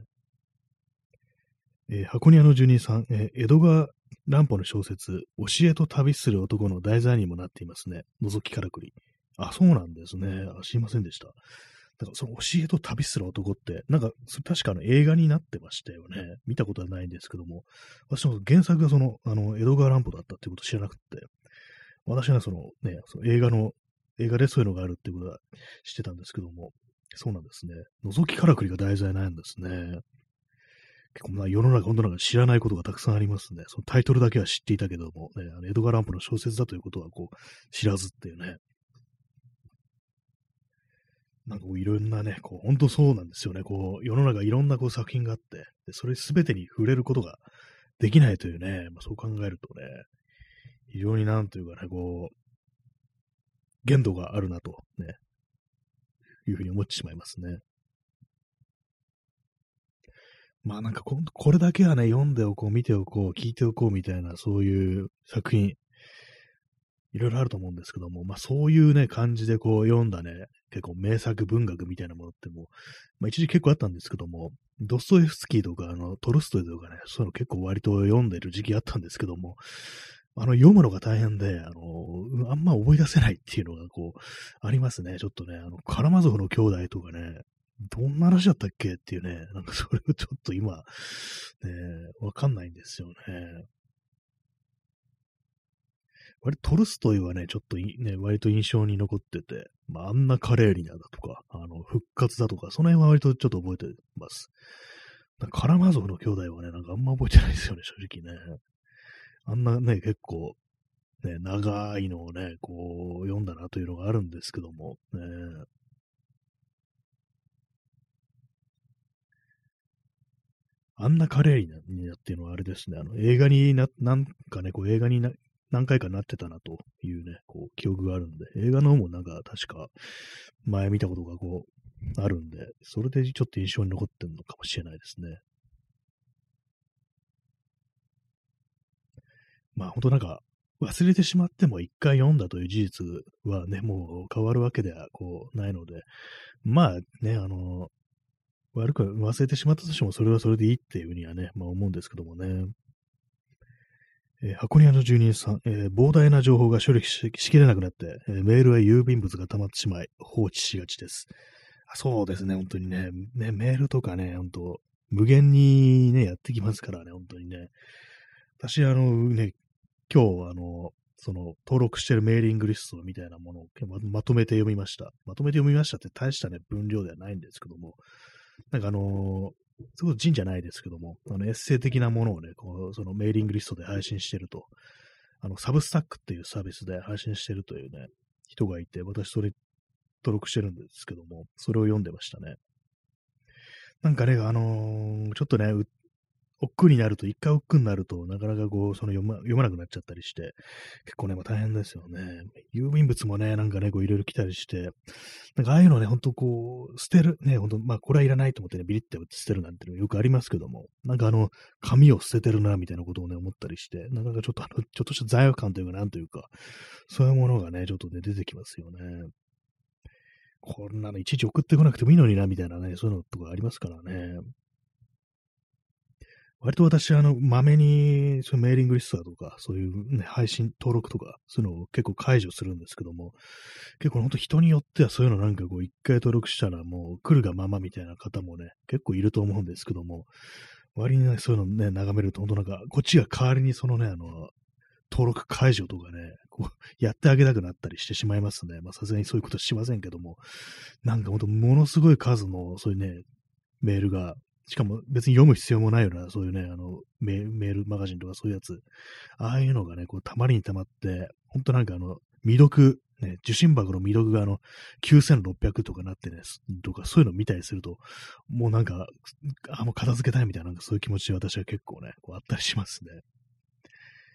えー、箱庭の住人さん、えー、江戸川乱歩の小説、教えと旅する男の題材にもなっていますね。覗きからくり。あ、そうなんですね。あ、知りませんでした。だからその教えと旅する男って、なんか、確かあの映画になってましたよね。見たことはないんですけども、私も原作がその、あの、江戸川乱歩だったってこと知らなくて、私はそのね、その映画の、映画でそういうのがあるってことは知ってたんですけども、そうなんですね。覗きからくりが題材なんですね。結構まあ世の中、本当なんか知らないことがたくさんありますね。そのタイトルだけは知っていたけども、ね、あの江戸川乱歩の小説だということはこう知らずっていうね。なんかこういろんなね、こう本当そうなんですよね。こう世の中いろんなこう作品があって、でそれ全てに触れることができないというね、まあ、そう考えるとね、非常になんというかね、こう、限度があるなと、ね、いうふうに思ってしまいますね。まあなんかこ、これだけはね、読んでおこう、見ておこう、聞いておこうみたいな、そういう作品、いろいろあると思うんですけども、まあそういうね、感じでこう読んだね、結構名作文学みたいなものってもう、まあ一時結構あったんですけども、ドストエフスキーとか、あの、トルストイとかね、そういうの結構割と読んでる時期あったんですけども、あの、読むのが大変で、あの、あんま思い出せないっていうのがこう、ありますね。ちょっとね、あの、カラマゾフの兄弟とかね、どんな話だったっけっていうね、なんかそれをちょっと今、ね、わかんないんですよね。割とトルストイはね、ちょっとね、割と印象に残ってて、まあ、アンナ・カレーリナだとか、あの、復活だとか、その辺は割とちょっと覚えてます。カラマゾフの兄弟はね、なんかあんま覚えてないですよね、正直ね。あんなね、結構、ね、長いのをね、こう、読んだなというのがあるんですけども、ね、アンナ・カレーリナっていうのはあれですね、あの映画にな、なんかね、こう映画にな何回かなってたなというね、こう、記憶があるんで、映画の方もなんか確か前見たことがこう、あるんで、それでちょっと印象に残ってるのかもしれないですね。まあ、ほんとなんか、忘れてしまっても一回読んだという事実はね、もう変わるわけではこうないので、まあね、あの、悪く忘れてしまったとしてもそれはそれでいいっていうふうにはね、まあ思うんですけどもね。えー、箱庭の住人さん、えー、膨大な情報が処理 し, しきれなくなって、えー、メールや郵便物が溜まってしまい、放置しがちです。あ、そうですね、本当にね、ね、メールとかね、本当無限にね、やってきますからね、本当にね。私、あのね、今日、あの、その、登録してるメーリングリストみたいなものを ま, まとめて読みました。まとめて読みましたって大したね、分量ではないんですけども、なんかあのー、それこそ人じゃないですけども、あの、エッセイ的なものをね、こう、そのメーリングリストで配信してると、あの、サブスタックっていうサービスで配信してるというね、人がいて、私それ登録してるんですけども、それを読んでましたね。なんかね、あのー、ちょっとね、億劫になると、一回億劫になると、なかなかこう、その読ま、読まなくなっちゃったりして、結構ね、まあ大変ですよね。郵便物もね、なんかね、こういろいろ来たりして、なんかああいうのね、ほんとこう、捨てる、ね、ほんと、まあこれはいらないと思ってね、ビリッて捨てるなんていうのよくありますけども、なんかあの、紙を捨ててるな、みたいなことをね、思ったりして、なかなかちょっとあの、ちょっとした罪悪感というか、なんというか、そういうものがね、ちょっとね、出てきますよね。こんなのいちいち送ってこなくてもいいのにな、みたいなね、そういうのとかありますからね。割と私、あの、まめに、そういうメーリングリストだとか、そういうね、配信登録とか、そういうのを結構解除するんですけども、結構ほんと人によってはそういうのなんかこう、一回登録したらもう来るがままみたいな方もね、結構いると思うんですけども、割にね、そういうのね、眺めるとほんとなんか、こっちが代わりにそのね、あの、登録解除とかね、こう、やってあげたくなったりしてしまいますね。まあ、さすがにそういうことしませんけども、なんかほんとものすごい数の、そういうね、メールが、しかも別に読む必要もないような、そういうね、あのメ、メールマガジンとかそういうやつ、ああいうのがね、こう、たまりにたまって、ほんとなんかあの、未読、ね、受信箱の未読があの、きゅうせんろっぴゃくとかなってね、とかそういうの見たりすると、もうなんか、あ、もう片付けたいみたいな、なんかそういう気持ち私は結構ね、こうあったりしますね。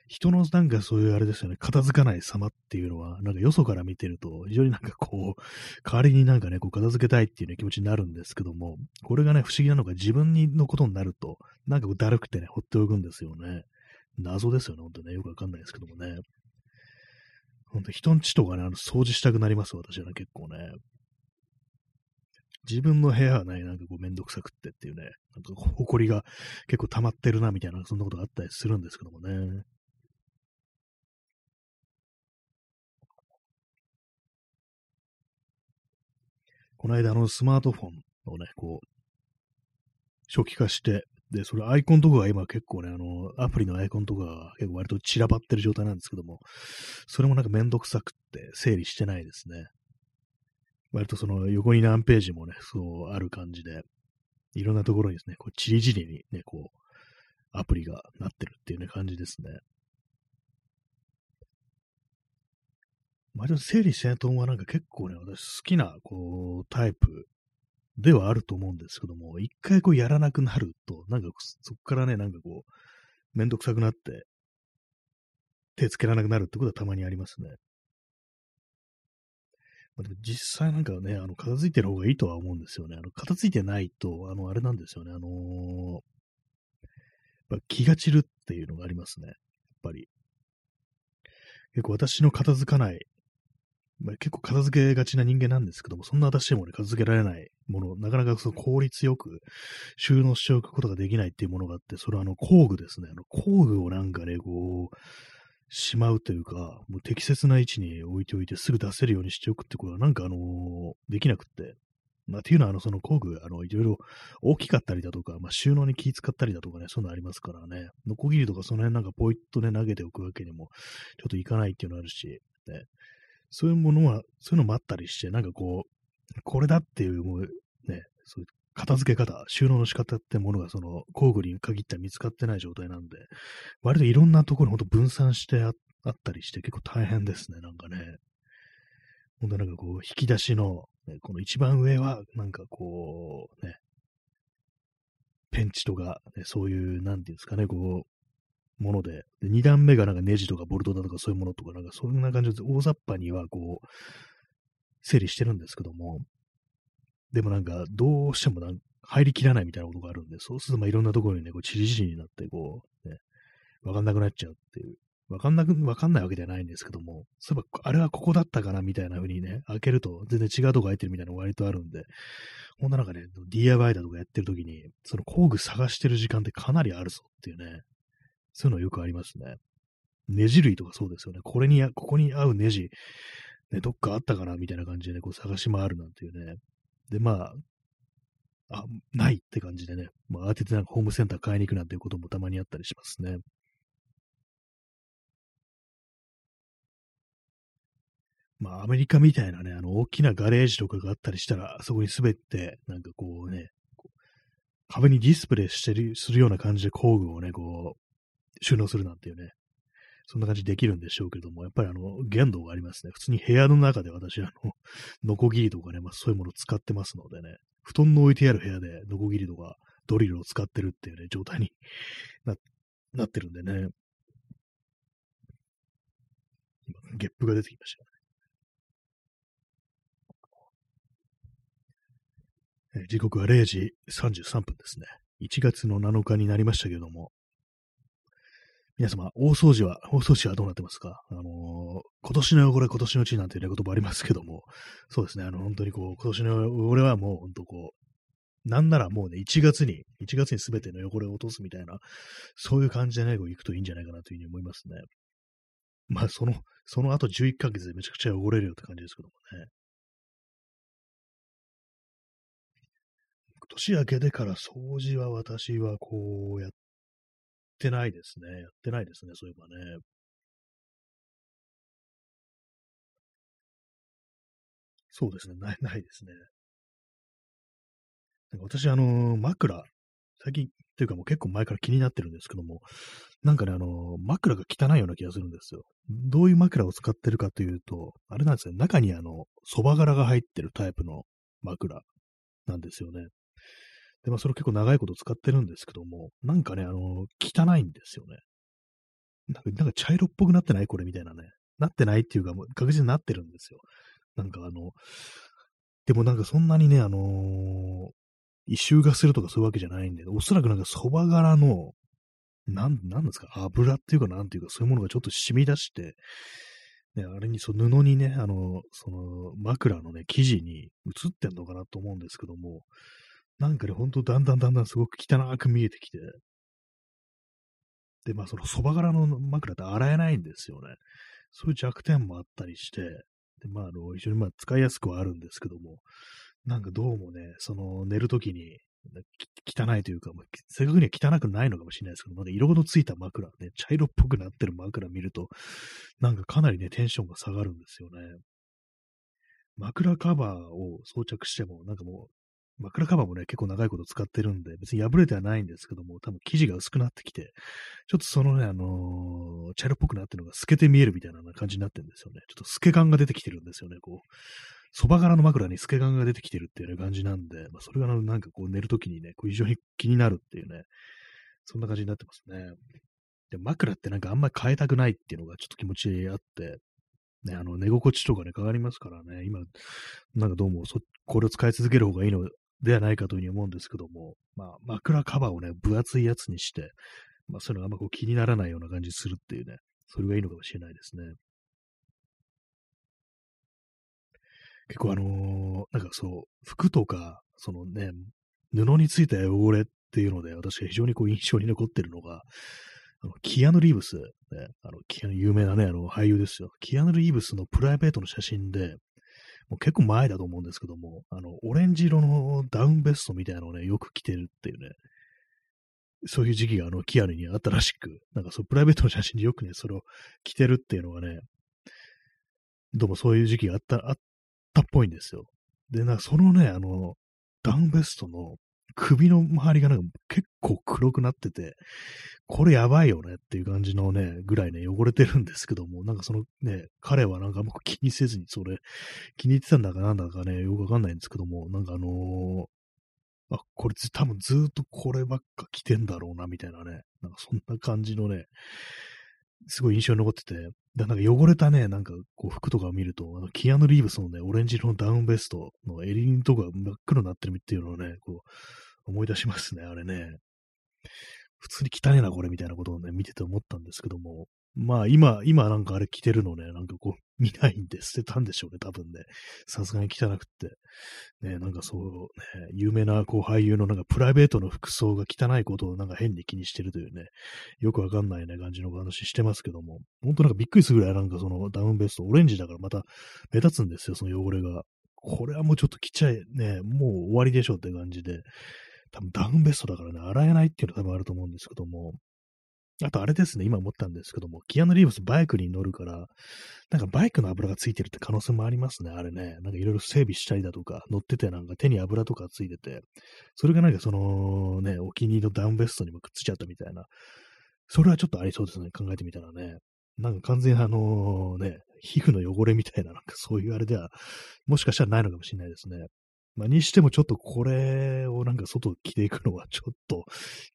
人のなんかそういうあれですよね、片付かない様っていうのは、なんかよそから見てると、非常になんかこう、代わりになんかね、こう片付けたいっていう、ね、気持ちになるんですけども、これがね、不思議なのが自分のことになると、なんかだるくてね、放っておくんですよね。謎ですよね、ほんとね、よくわかんないですけどもね。ほんと人んちとかね、あの掃除したくなります、私はね、結構ね。自分の部屋はね、なんかこうめんどくさくってっていうね、なんか埃が結構溜まってるな、みたいな、そんなことがあったりするんですけどもね。この間、あの、スマートフォンをね、こう、初期化して、で、それアイコンとかが今結構ね、あの、アプリのアイコンとかが結構割と散らばってる状態なんですけども、それもなんかめんどくさくって整理してないですね。割とその横に何ページもね、そうある感じで、いろんなところにですね、こう、ちりじりにね、こう、アプリがなってるっていうね、感じですね。割と整理整頓はなんか結構ね、私好きなこうタイプではあると思うんですけども、一回こうやらなくなると、なんかそっからね、なんかこう、めんどくさくなって、手つけられなくなるってことはたまにありますね。まあ、でも実際なんかね、あの、片付いてる方がいいとは思うんですよね。あの、片付いてないと、あの、あれなんですよね、あのー、やっぱ気が散るっていうのがありますね、やっぱり。結構私の片付かない、まあ、結構片付けがちな人間なんですけども、そんな私でもね、片付けられないもの、なかなかその効率よく収納しておくことができないっていうものがあって、それはあの工具ですね。あの工具をなんかね、こう、しまうというか、もう適切な位置に置いておいてすぐ出せるようにしておくってことはなんかあの、できなくって。まあ、っていうのはあの、その工具、あの、いろいろ大きかったりだとか、まあ、収納に気使ったりだとかね、そういうのありますからね、ノコギリとかその辺なんかポイッとね、投げておくわけにも、ちょっといかないっていうのあるし、ね、そういうものは、そういうのもあったりして、なんかこう、これだっていう、もう、ね、そういう片付け方、収納の仕方ってものが、その工具に限っては見つかってない状態なんで、割といろんなところにほんと分散して あ, あったりして、結構大変ですね、なんかね。ほんとなんかこう、引き出しの、この一番上は、なんかこう、ね、ペンチとか、ね、そういう、なんていうんですかね、こう、もので、でに段目がなんかネジとかボルトだとかそういうものとか、なんかそんな感じで大雑把にはこう、整理してるんですけども、でもなんかどうしてもなん入りきらないみたいなことがあるんで、そうするとまあいろんなところにね、こうちりぢりになってこう、ね、わかんなくなっちゃうっていう。わかんなく、わかんないわけではないんですけども、そういえば、あれはここだったかなみたいな風にね、開けると全然違うとこ開いてるみたいなのが割とあるんで、ほんならなんかね、ディーアイワイ だとかやってるときに、その工具探してる時間ってかなりあるぞっていうね、そういうのよくありますね。ネジ類とかそうですよね。これに、ここに合うネジ、ね、どっかあったかなみたいな感じでね、こう探し回るなんていうね。で、まあ、あ、ないって感じでね、まあ、慌ててなんかホームセンター買いに行くなんていうこともたまにあったりしますね。まあ、アメリカみたいなね、あの、大きなガレージとかがあったりしたら、そこに滑って、なんかこうね、こう壁にディスプレイしてる、するような感じで工具をね、こう、収納するなんていうね、そんな感じできるんでしょうけれども、やっぱりあの、限度がありますね。普通に部屋の中で私、あの、ノコギリとかね、まあそういうものを使ってますのでね、布団の置いてある部屋でノコギリとかドリルを使ってるっていうね、状態に な, なってるんでね、今、ゲップが出てきましたね。時刻はれいじさんじゅうさんぷんですね。いちがつのなのかになりましたけれども、皆様、大掃除は、大掃除はどうなってますか？あのー、今年の汚れ、今年のうちなんていう言葉ありますけども、そうですね、あの、本当にこう、今年の汚れはもう、本当こう、なんならもうね、いちがつに、いちがつに全ての汚れを落とすみたいな、そういう感じでね、こう行くといいんじゃないかなというふうに思いますね。まあ、その、その後じゅういっかげつでめちゃくちゃ汚れるよって感じですけどもね。年明けてから掃除は私はこうやってないですね。やってないですね、そういえばね。そうですね、ない、ないですね。なんか私、あのー、枕、最近っていうかもう結構前から気になってるんですけども、なんかね、あのー、枕が汚いような気がするんですよ。どういう枕を使ってるかというと、あれなんですね、中にあの、そば殻が入ってるタイプの枕なんですよね。で、まあ、それ結構長いこと使ってるんですけども、なんかね、あの、汚いんですよね。なんか、なんか茶色っぽくなってないこれみたいなね。なってないっていうか、もう確実になってるんですよ。なんかあの、でもなんかそんなにね、あのー、異臭がするとかそういうわけじゃないんで、おそらくなんかそば殻の、なん、なんですか、油っていうかなんていうか、そういうものがちょっと染み出して、ね、あれに、その布にね、あの、その枕のね、生地に映ってんのかなと思うんですけども、なんかね、ほんとだんだんだんだんすごく汚く見えてきて。で、まあそのそば柄の枕って洗えないんですよね。そういう弱点もあったりして、で、まああの、非常にまあ使いやすくはあるんですけども、なんかどうもね、その寝るときに、汚いというか、まあ、正確には汚くないのかもしれないですけど、なんか色のついた枕、ね、茶色っぽくなってる枕見ると、なんかかなりね、テンションが下がるんですよね。枕カバーを装着しても、なんかもう、枕カバーもね、結構長いこと使ってるんで、別に破れてはないんですけども、多分生地が薄くなってきて、ちょっとそのね、あのー、茶色っぽくなってるのが透けて見えるみたいな感じになってるんですよね。ちょっと透け感が出てきてるんですよね、こう。そば柄の枕に透け感が出てきてるっていうような感じなんで、まあ、それがなんかこう寝るときにね、こう非常に気になるっていうね、そんな感じになってますね。で、枕ってなんかあんまり変えたくないっていうのがちょっと気持ちあって、ね、あの、寝心地とかね、かかりますからね、今、なんかどうもそ、これを使い続ける方がいいのではないかというふうに思うんですけども、まあ、枕カバーをね、分厚いやつにして、まあ、そういうのがあんまこう気にならないような感じするっていうね、それがいいのかもしれないですね。結構あのー、なんかそう、服とか、そのね、布についた汚れっていうので、私が非常にこう印象に残ってるのが、あのキアヌ・リーブス、ね、あのキア有名なね、あの俳優ですよ。キアヌ・リーブスのプライベートの写真で、もう結構前だと思うんですけども、あの、オレンジ色のダウンベストみたいなのをね、よく着てるっていうね、そういう時期があの、キアヌにあったらしく、なんかそう、プライベートの写真でよくね、それを着てるっていうのがね、どうもそういう時期があった、あったっぽいんですよ。で、なんかそのね、あの、ダウンベストの首の周りがなんか結構黒くなってて、これやばいよねっていう感じのね、ぐらいね、汚れてるんですけども、なんかそのね、彼はなんかあんま気にせずに、それ、気に入ってたんだかなんだかね、よくわかんないんですけども、なんかあのー、あ、これ多分ずーっとこればっか着てんだろうな、みたいなね。なんかそんな感じのね、すごい印象に残ってて、だなんか汚れたね、なんかこう服とかを見ると、あのキアヌ・リーブスのね、オレンジ色のダウンベストの襟のとこが真っ黒になってるっていうのをね、こう思い出しますね、あれね。普通に汚ねえな、これみたいなことをね、見てて思ったんですけども、まあ今、今なんかあれ着てるのね、なんかこう見ないんで捨てたんでしょうね、多分ね。さすがに汚くって。ね、なんかそう、ね、有名なこう俳優のなんかプライベートの服装が汚いことをなんか変に気にしてるというね、よくわかんないね、感じのお話してますけども、ほんとなんかびっくりするぐらいなんかそのダウンベスト、オレンジだからまた目立つんですよ、その汚れが。これはもうちょっと着ちゃえ、ね、もう終わりでしょうって感じで。多分ダウンベストだからね、洗えないっていうのは多分あると思うんですけども、あとあれですね、今思ったんですけども、キアヌ・リーブスバイクに乗るから、なんかバイクの油がついてるって可能性もありますね、あれね。なんかいろいろ整備したりだとか、乗っててなんか手に油とかついてて、それがなんかそのね、お気に入りのダウンベストにもくっついちゃったみたいな、それはちょっとありそうですね、考えてみたらね。なんか完全にあのね、皮膚の汚れみたいな、なんかそういうあれでは、もしかしたらないのかもしれないですね。まあ、にしてもちょっとこれをなんか外着ていくのはちょっと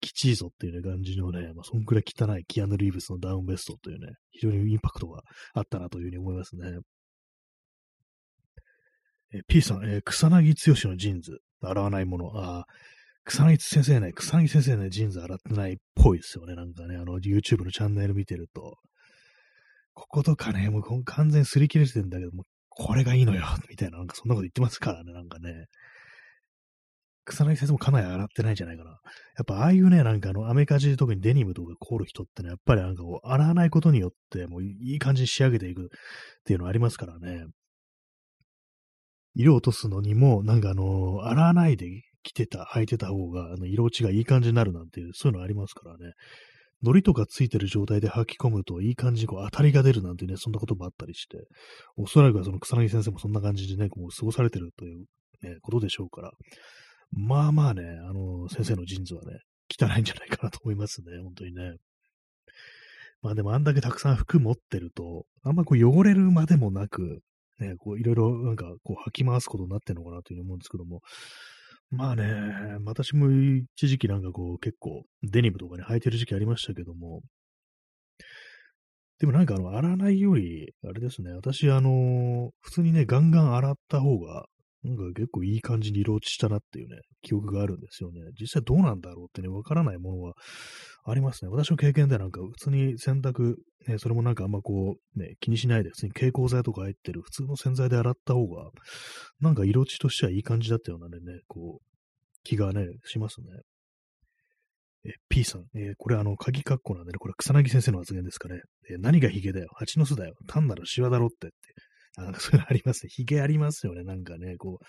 きちいぞっていうね感じのね、まあ、そんくらい汚いキアヌ・リーブスのダウンベストというね、非常にインパクトがあったなというふうに思いますね。え P さん、えー、草薙剛のジーンズ、洗わないもの。あ、草薙先生ね、草薙先生ね、ジーンズ洗ってないっぽいですよね。なんかね、あの YouTube のチャンネル見てると、こことかね、もう完全に擦り切れてるんだけども、これがいいのよみたいな、なんかそんなこと言ってますからね、なんかね。草薙先生もかなり洗ってないんじゃないかな。やっぱああいうね、なんかあの、アメリカ人特にデニムとか凍る人ってね、やっぱりなんかこう、洗わないことによって、もういい感じに仕上げていくっていうのありますからね。色を落とすのにも、なんかあの、洗わないで着てた、履いてた方が、あの色落ちがいい感じになるなんていう、そういうのありますからね。糊とかついてる状態で吐き込むといい感じにこう当たりが出るなんてね、そんなこともあったりして、おそらくはその草薙先生もそんな感じでね、こう過ごされてるという、ね、ことでしょうから、まあまあね、あの、先生のジーンズはね、汚いんじゃないかなと思いますね、本当にね。まあでもあんだけたくさん服持ってると、あんまこう汚れるまでもなく、ね、こういろいろなんかこう吐き回すことになってるのかなというふうに思うんですけども、まあね、私も一時期なんかこう結構デニムとかね履いてる時期ありましたけども、でもなんかあの洗わないより、あれですね、私あの、普通にね、ガンガン洗った方が、なんか結構いい感じに色落ちしたなっていうね、記憶があるんですよね。実際どうなんだろうってね、わからないものはありますね。私の経験でなんか普通に洗濯、ね、それもなんかあんまこう、ね、気にしないで、普通に蛍光剤とか入ってる普通の洗剤で洗った方が、なんか色落ちとしてはいい感じだったようなね、こう、気がね、しますね。え、P さん、えー、これあの、鍵括弧なんでね、これ草薙先生の発言ですかね。えー、何がヒゲだよ、蜂の巣だよ、単なるシワだろってって。あ、なんかそういうのありますね。ヒゲありますよね。なんかね、こう、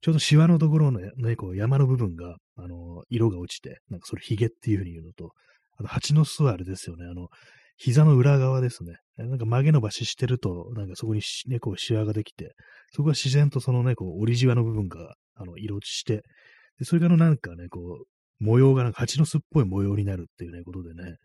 ちょうどシワのところのね、こう山の部分が、あの、色が落ちて、なんかそれヒゲっていう風に言うのと、あと、蜂の巣はあれですよね、あの、膝の裏側ですね。なんか曲げ伸ばししてると、なんかそこにね、こうシワができて、そこが自然とそのね、こう、折りじわの部分が、あの、色落ちして、でそれからなんかね、こう、模様がなんか蜂の巣っぽい模様になるっていうね、ことでね、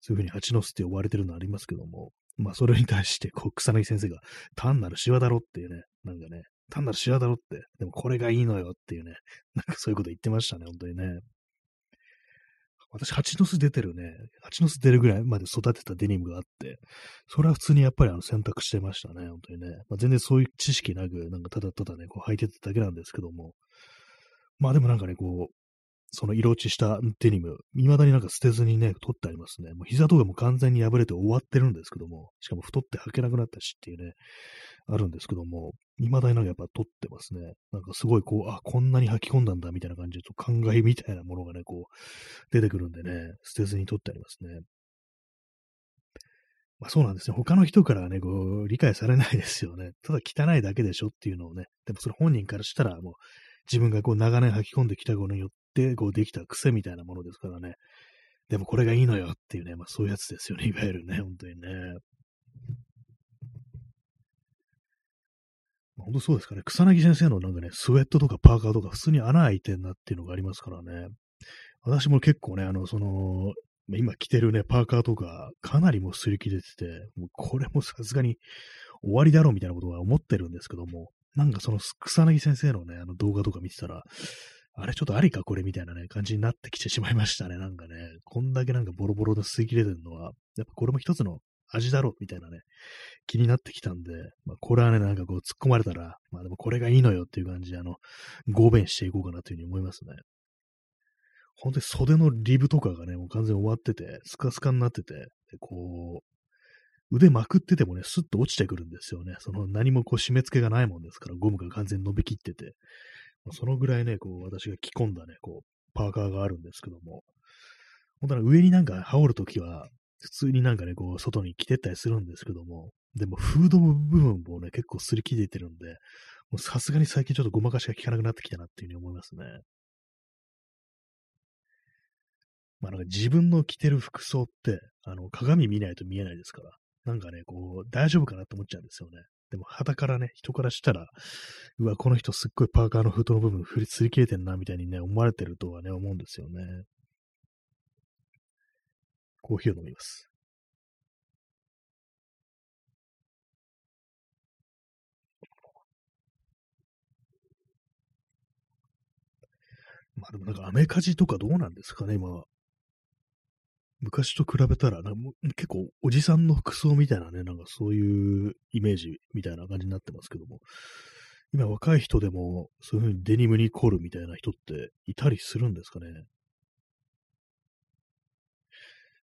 そういう風に蜂の巣って呼ばれてるのありますけども、まあ、それに対して、こう、草薙先生が、単なるシワだろっていうね、なんかね、単なるシワだろって、でもこれがいいのよっていうね、なんかそういうこと言ってましたね、本当にね。私、蜂の巣出てるね、蜂の巣出るぐらいまで育てたデニムがあって、それは普通にやっぱりあの洗濯してましたね、本当にね。まあ、全然そういう知識なく、なんかただただね、こう、履いてただけなんですけども、まあでもなんかね、こう、その色落ちしたデニム、未だになんか捨てずにね、取ってありますね。もう膝とかも完全に破れて終わってるんですけども、しかも太って履けなくなったしっていうね、あるんですけども、未だになんかやっぱ取ってますね。なんかすごいこう、あ、こんなに履き込んだんだみたいな感じで、感慨みたいなものがね、こう、出てくるんでね、捨てずに取ってありますね。まあそうなんですね。他の人からはね、こう、理解されないですよね。ただ汚いだけでしょっていうのをね、でもそれ本人からしたらもう、自分がこう長年履き込んできたことによってこうできた癖みたいなものですからね。でもこれがいいのよっていうね、まあそういうやつですよね、いわゆるね、本当にね。まあ、本当そうですかね、草薙先生のなんかね、スウェットとかパーカーとか普通に穴開いてんなっていうのがありますからね。私も結構ね、あの、その、今着てるね、パーカーとか、かなりもう擦り切れてて、もうこれもさすがに終わりだろうみたいなことは思ってるんですけども、なんかその草薙先生のね、あの動画とか見てたら、あれちょっとありかこれみたいなね、感じになってきてしまいましたね。なんかね、こんだけなんかボロボロで吸い切れてるのは、やっぱこれも一つの味だろうみたいなね、気になってきたんで、まあ、これはね、なんかこう突っ込まれたら、まあでもこれがいいのよっていう感じで、あの、合弁していこうかなというふうに思いますね。本当に袖のリブとかがね、もう完全に終わってて、スカスカになってて、でこう、腕まくっててもね、スッと落ちてくるんですよね。その何もこう締め付けがないもんですから、ゴムが完全に伸びきってて、そのぐらいね、こう、私が着込んだね、こう、パーカーがあるんですけども、本当は上になんか羽織るときは、普通になんかね、こう、外に着てったりするんですけども、でも、フードの部分もね、結構擦り切れてるんで、もうさすがに最近ちょっとごまかしが効かなくなってきたなっていうふうに思いますね。まあ、なんか自分の着てる服装って、あの、鏡見ないと見えないですから、なんかね、こう、大丈夫かなって思っちゃうんですよね。でも、肌からね、人からしたら、うわ、この人すっごいパーカーのフードの部分振りすり切れてんな、みたいにね、思われてるとはね、思うんですよね。コーヒーを飲みます。まあでもなんかアメカジとかどうなんですかね、今は。昔と比べたら、なんか結構おじさんの服装みたいなね、なんかそういうイメージみたいな感じになってますけども、今若い人でもそういうふうにデニムに凝るみたいな人っていたりするんですかね。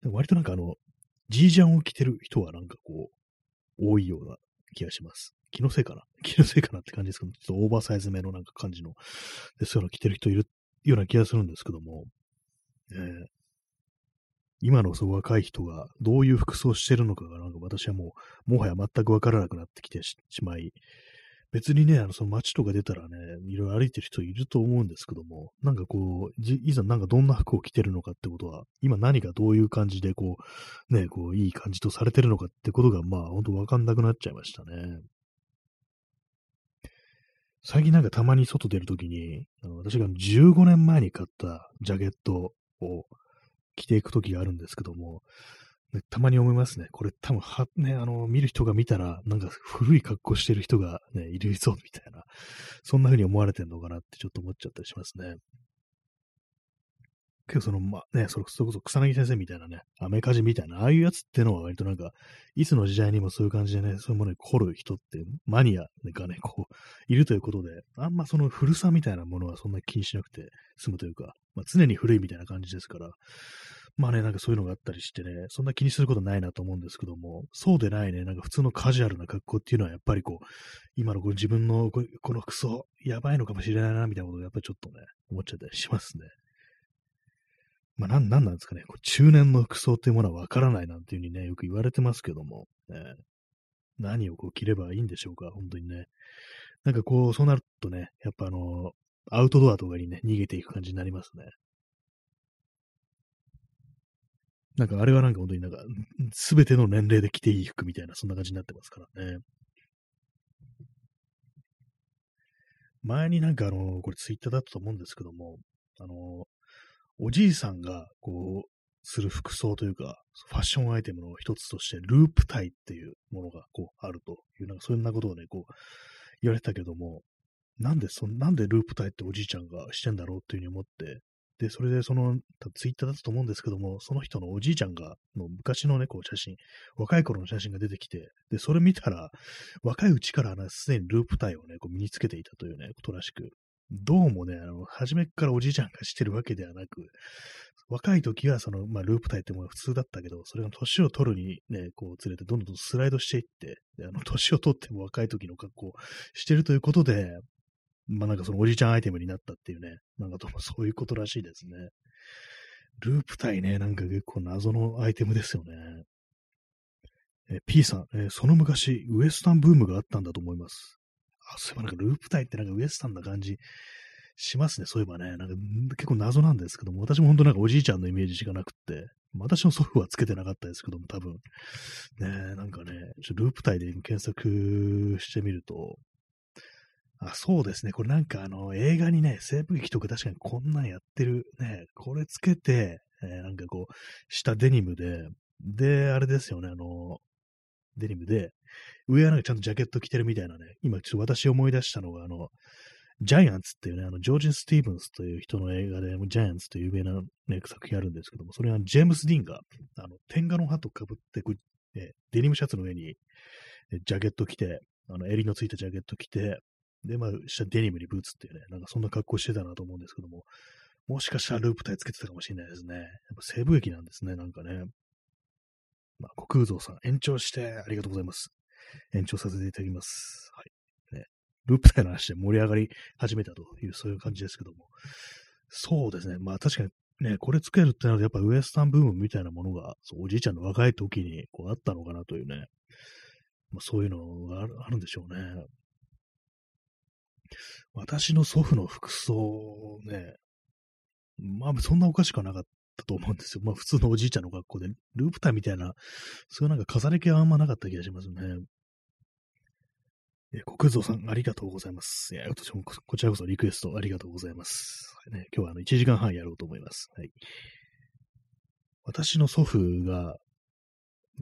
でも割となんかあの、ジージャンを着てる人はなんかこう、多いような気がします。気のせいかな気のせいかなって感じですけど、ちょっとオーバーサイズめのなんか感じの、でそういうの着てる人いるような気がするんですけども、えー今のその若い人がどういう服装してるのかがなんか私はもう、もはや全くわからなくなってきて し, しまい、別にね、あのその街とか出たらね、いろいろ歩いてる人いると思うんですけども、なんかこう、いざなんかどんな服を着てるのかってことは、今何がどういう感じでこう、ね、こういい感じとされてるのかってことが、まあ本当わかんなくなっちゃいましたね。最近なんかたまに外出るときに、私がじゅうごねんまえに買ったジャケットを、着ていくときがあるんですけども、ね、たまに思いますね。これ多分は、ね、あの、見る人が見たら、なんか古い格好してる人がね、いるぞ、みたいな、そんな風に思われてんのかなってちょっと思っちゃったりしますね。結構その、まあね、それこそ草薙先生みたいなね、アメカジみたいな、ああいうやつってのは割となんか、いつの時代にもそういう感じでね、そういうものに凝る人って、マニアがね、こう、いるということで、あんまその古さみたいなものはそんなに気にしなくて済むというか、まあ、常に古いみたいな感じですから、まあね、なんかそういうのがあったりしてね、そんな気にすることないなと思うんですけども、そうでないね、なんか普通のカジュアルな格好っていうのはやっぱりこう、今のこう自分のこの服装、やばいのかもしれないな、みたいなことをやっぱりちょっとね、思っちゃったりしますね。まあ、なん、なんなんですかね。こう中年の服装っていうものはわからないなんていうふうにね、よく言われてますけども、ね、何をこう着ればいいんでしょうか、本当にね。なんかこう、そうなるとね、やっぱあの、アウトドアとかにね、逃げていく感じになりますね。なんかあれはなんか本当になんか、すべての年齢で着ていい服みたいな、そんな感じになってますからね。前になんかあの、これツイッターだったと思うんですけども、あの、おじいさんが、こう、する服装というか、ファッションアイテムの一つとして、ループタイっていうものが、こう、あるという、なんか、そんなことをね、こう、言われてたけども、なんで、そ、なんでループタイっておじいちゃんがしてんだろうっていうふうに思って、で、それで、その、ツイッターだったと思うんですけども、その人のおじいちゃんが、の昔のね、こう、写真、若い頃の写真が出てきて、で、それ見たら、若いうちからね、すでにループタイをね、こう、身につけていたというね、ことらしく、どうもね、あの、初めからおじいちゃんがしてるわけではなく、若い時はその、まあ、ループタイってものが普通だったけど、それが年を取るにね、こう、連れてどんどんスライドしていって、であの、年を取っても若い時の格好をしてるということで、まあ、なんかそのおじいちゃんアイテムになったっていうね、なんかどうもそういうことらしいですね。ループタイね、なんか結構謎のアイテムですよね。え、P さん、え、その昔、ウエスタンブームがあったんだと思います。あ、そういえばなんかループタイってなんかウエスタンな感じしますね。そういえばね、なんか結構謎なんですけども、私も本当なんかおじいちゃんのイメージしかなくって、私の祖父はつけてなかったですけども、多分。ね、なんかね、ちょっとループタイで検索してみると、あ、そうですね、これなんかあの映画にね、西部劇とか確かにこんなんやってるね、これつけて、えー、なんかこう、下デニムで、で、あれですよね、あの、デニムで、上はなんかちゃんとジャケット着てるみたいなね、今ちょっと私思い出したのが、あの、ジャイアンツっていうね、あの、ジョージ・スティーブンスという人の映画で、ジャイアンツという有名な、ね、作品あるんですけども、それはジェームス・ディーンが、あの、天下のハットをかぶって、えデニムシャツの上に、ジャケット着て、あの、襟のついたジャケット着て、で、まあ、下デニムにブーツっていうね、なんかそんな格好してたなと思うんですけども、もしかしたらループタイつけてたかもしれないですね。やっぱ西部劇なんですね、なんかね。まあ、虚空蔵さん、延長してありがとうございます。延長させていただきます。はい。ね、ループタイの話で盛り上がり始めたという、そういう感じですけども。そうですね。まあ確かにね、これつけるってなると、やっぱウエスタンブームみたいなものが、そうおじいちゃんの若い時にこうあったのかなというね。まあそういうのがある、あるんでしょうね。私の祖父の服装ね、まあそんなおかしくはなかったと思うんですよ。まあ普通のおじいちゃんの格好で、ループタイみたいな、そういうなんか飾り気はあんまなかった気がしますね。え、国蔵さんありがとうございます。いや、私もこちらこそリクエストありがとうございます。ね、今日はあのいちじかんはんやろうと思います。はい。私の祖父が、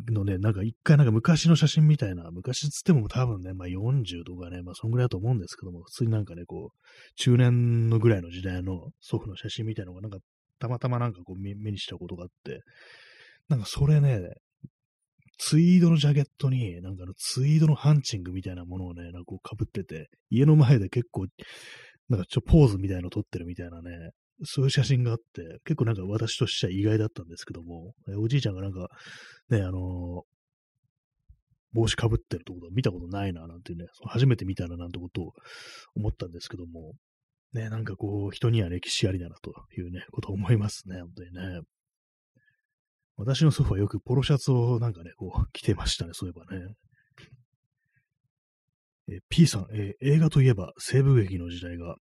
のね、なんか一回なんか昔の写真みたいな、昔つっても多分ね、まあよんじゅうとかね、まあそんぐらいだと思うんですけども、普通になんかね、こう、中年のぐらいの時代の祖父の写真みたいなのがなんか、たまたまなんかこう目にしたことがあって、なんかそれね、ツイードのジャケットに、なんかあのツイードのハンチングみたいなものをね、なんか被ってて、家の前で結構、なんかちょっとポーズみたいなの撮ってるみたいなね、そういう写真があって、結構なんか私としては意外だったんですけども、おじいちゃんがなんか、ね、あのー、帽子被ってるところを見たことないな、なんてね、初めて見たな、なんてことを思ったんですけども、ね、なんかこう、人には歴史ありだな、というね、ことを思いますね、本当にね。私の祖父はよくポロシャツをなんかね、こう、着てましたね、そういえばね。え P さん、えー、映画といえば西部劇の時代が、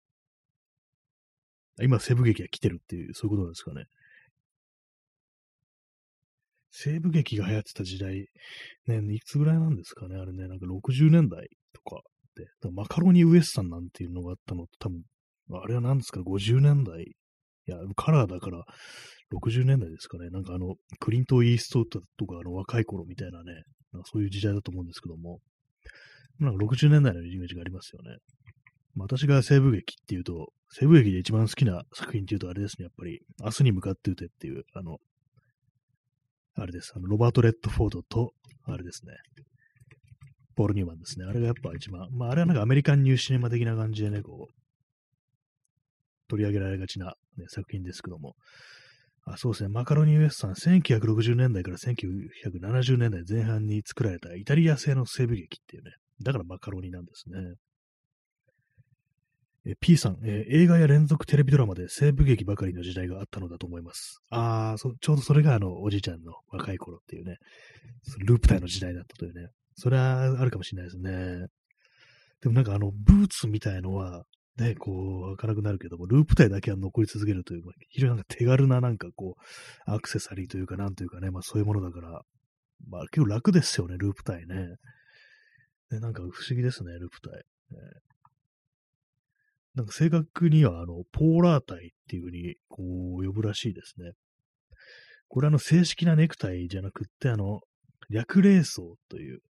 今西部劇が来てるっていう、そういうことなんですかね。西部劇が流行ってた時代、ね、いつぐらいなんですかね、あれね、なんかろくじゅうねんだいとかで、かマカロニウエスタンなんていうのがあったのと、多分あれは何ですか、ごじゅうねんだい。いや、カラーだから、ろくじゅうねんだいですかね。なんかあの、クリント・イーストウッドとかあの若い頃みたいなね、なんかそういう時代だと思うんですけども、なんかろくじゅうねんだいのイメージがありますよね。まあ、私が西部劇っていうと、西部劇で一番好きな作品っていうとあれですね、やっぱり、明日に向かって打てっていう、あの、あれです、あのロバート・レッドフォードと、あれですね、ポール・ニューマンですね。あれがやっぱ一番、まああれはなんかアメリカンニューシネマ的な感じでね、こう、取り上げられがちな、ね、作品ですけども、あ、そうですね、マカロニウエスタン、せんきゅうひゃくろくじゅうねんだいからせんきゅうひゃくななじゅうねんだいぜん半に作られたイタリア製の西部劇っていうね、だからマカロニなんですね。え P さん、えー、映画や連続テレビドラマで西部劇ばかりの時代があったのだと思います。ああ、ちょうどそれがあのおじいちゃんの若い頃っていうね、ループタイの時代だったというね、それはあるかもしれないですね。でもなんかあのブーツみたいのは、ね、こう、開かなくなるけども、ループ体だけは残り続けるという、非常になんか手軽ななんかこう、アクセサリーというかなんというかね、まあそういうものだから、まあ結構楽ですよね、ループ体ね。ね、なんか不思議ですね、ループ体。ね、なんか正確には、あの、ポーラー体っていう風に、こう、呼ぶらしいですね。これあの、正式なネクタイじゃなくって、あの、略礼装という、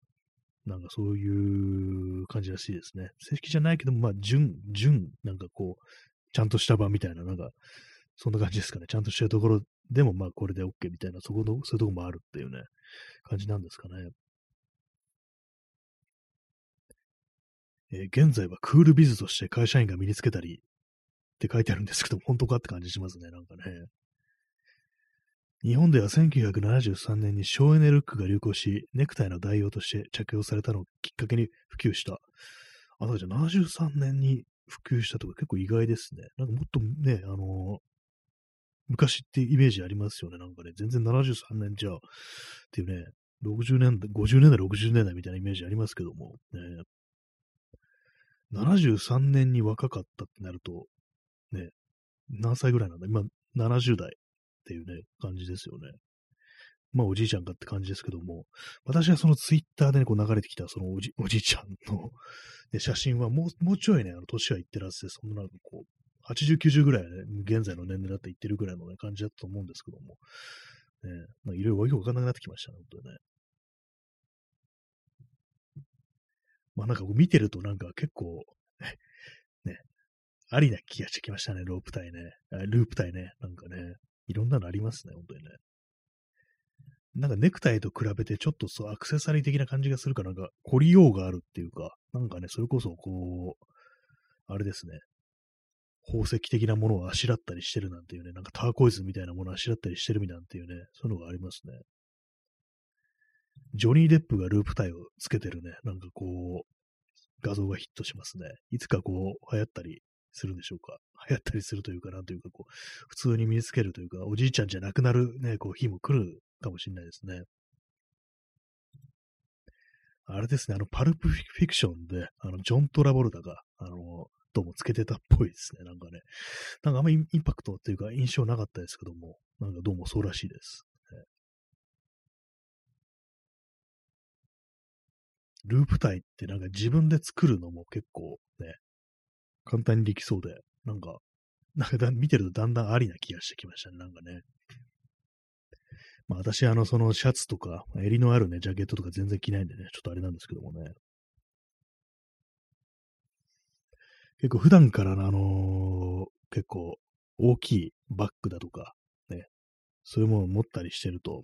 なんかそういう感じらしいですね。正式じゃないけども、まあ、純、純、なんかこう、ちゃんとした場みたいな、なんか、そんな感じですかね。ちゃんとしてるところでも、まあ、これで OK みたいな、そこの、そういうとこもあるっていうね、感じなんですかね。えー、現在はクールビズとして会社員が身につけたりって書いてあるんですけど、本当かって感じしますね、なんかね。日本ではせんきゅうひゃくななじゅうさんねんに省エネルックが流行し、ネクタイの代用として着用されたのをきっかけに普及した。あ、じゃあななじゅうさんねんに普及したとか結構意外ですね。なんかもっとね、あのー、昔ってイメージありますよね。なんかね、全然ななじゅうさんねんじゃあ、っていうね、ろくじゅうねんだい、ごじゅうねんだい、ろくじゅうねんだいみたいなイメージありますけども、ね、ななじゅうさんねんに若かったってなると、ね、何歳ぐらいなんだ？今、ななじゅうだい。っていうね、感じですよね。まあ、おじいちゃんかって感じですけども、私はそのツイッターで、ね、こう流れてきた、そのお じ, おじいちゃんので写真はもう、もうちょいね、あの、年はいってるはずで、そんななんかこう、はちじゅう、きゅうじゅうぐらいね、現在の年齢だって言ってるぐらいの、ね、感じだったと思うんですけども、ね、まあ、いろいろわけわかんなくなってきましたね、本当にね。まあ、なんかこう見てると、なんか結構、ね、ありな気がしてきましたね、ロープ体ね。ループ体ね。なんかね、いろんなのありますね、本当にね。なんかネクタイと比べてちょっとそうアクセサリー的な感じがするかなんか凝りようがあるっていうか、なんかね、それこそこう、あれですね、宝石的なものをあしらったりしてるなんていうね、なんかターコイズみたいなものをあしらったりしてるみたいなんていうね、そういうのがありますね。ジョニー・デップがループタイをつけてるね、なんかこう、画像がヒットしますね。いつかこう、流行ったりするんでしょうか。流行ったりするというか、なんというかこう、普通に身につけるというか、おじいちゃんじゃなくなるね、こう、日も来るかもしれないですね。あれですね、あの、パルプフィクションで、あの、ジョン・トラボルタが、あの、どうもつけてたっぽいですね、なんかね。なんかあんまりインパクトっていうか、印象なかったですけども、なんかどうもそうらしいです。ループ体ってなんか自分で作るのも結構ね、簡単にできそうで、なんか、なんか見てるとだんだんありな気がしてきましたね、なんかね。まあ私、あの、そのシャツとか、襟のあるね、ジャケットとか全然着ないんでね、ちょっとあれなんですけどもね。結構普段からのあのー、結構大きいバッグだとか、ね、そういうものを持ったりしてると、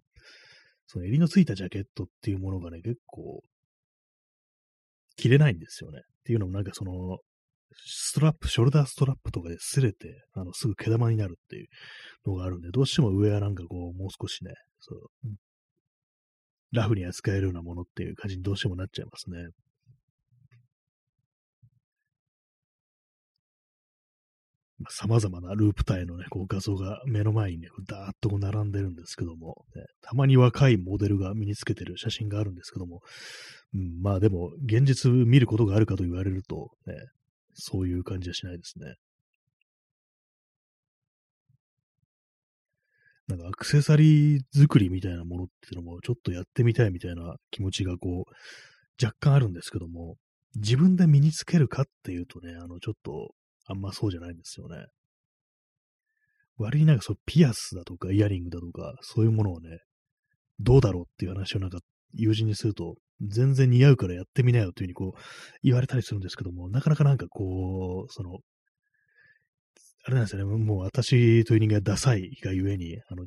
その襟のついたジャケットっていうものがね、結構、着れないんですよね。っていうのもなんかその、ストラップ、ショルダーストラップとかで擦れて、あの、すぐ毛玉になるっていうのがあるんで、どうしても上はなんかこう、もう少しね、そう、ラフに扱えるようなものっていう感じにどうしてもなっちゃいますね。まあ、様々なループ体のね、こう画像が目の前にね、ダーッとこう並んでるんですけども、ね、たまに若いモデルが身につけてる写真があるんですけども、うん、まあでも、現実見ることがあるかと言われると、ね、そういう感じはしないですね。なんかアクセサリー作りみたいなものっていうのも、ちょっとやってみたいみたいな気持ちがこう、若干あるんですけども、自分で身につけるかっていうとね、あの、ちょっと、あんまそうじゃないんですよね。割になんかそうピアスだとかイヤリングだとかそういうものをね、どうだろうっていう話をなんか友人にすると全然似合うからやってみなよというふうにこう言われたりするんですけども、なかなかなんかこう、その、あれなんですよね、もう私という人間がダサいがゆえに、あの、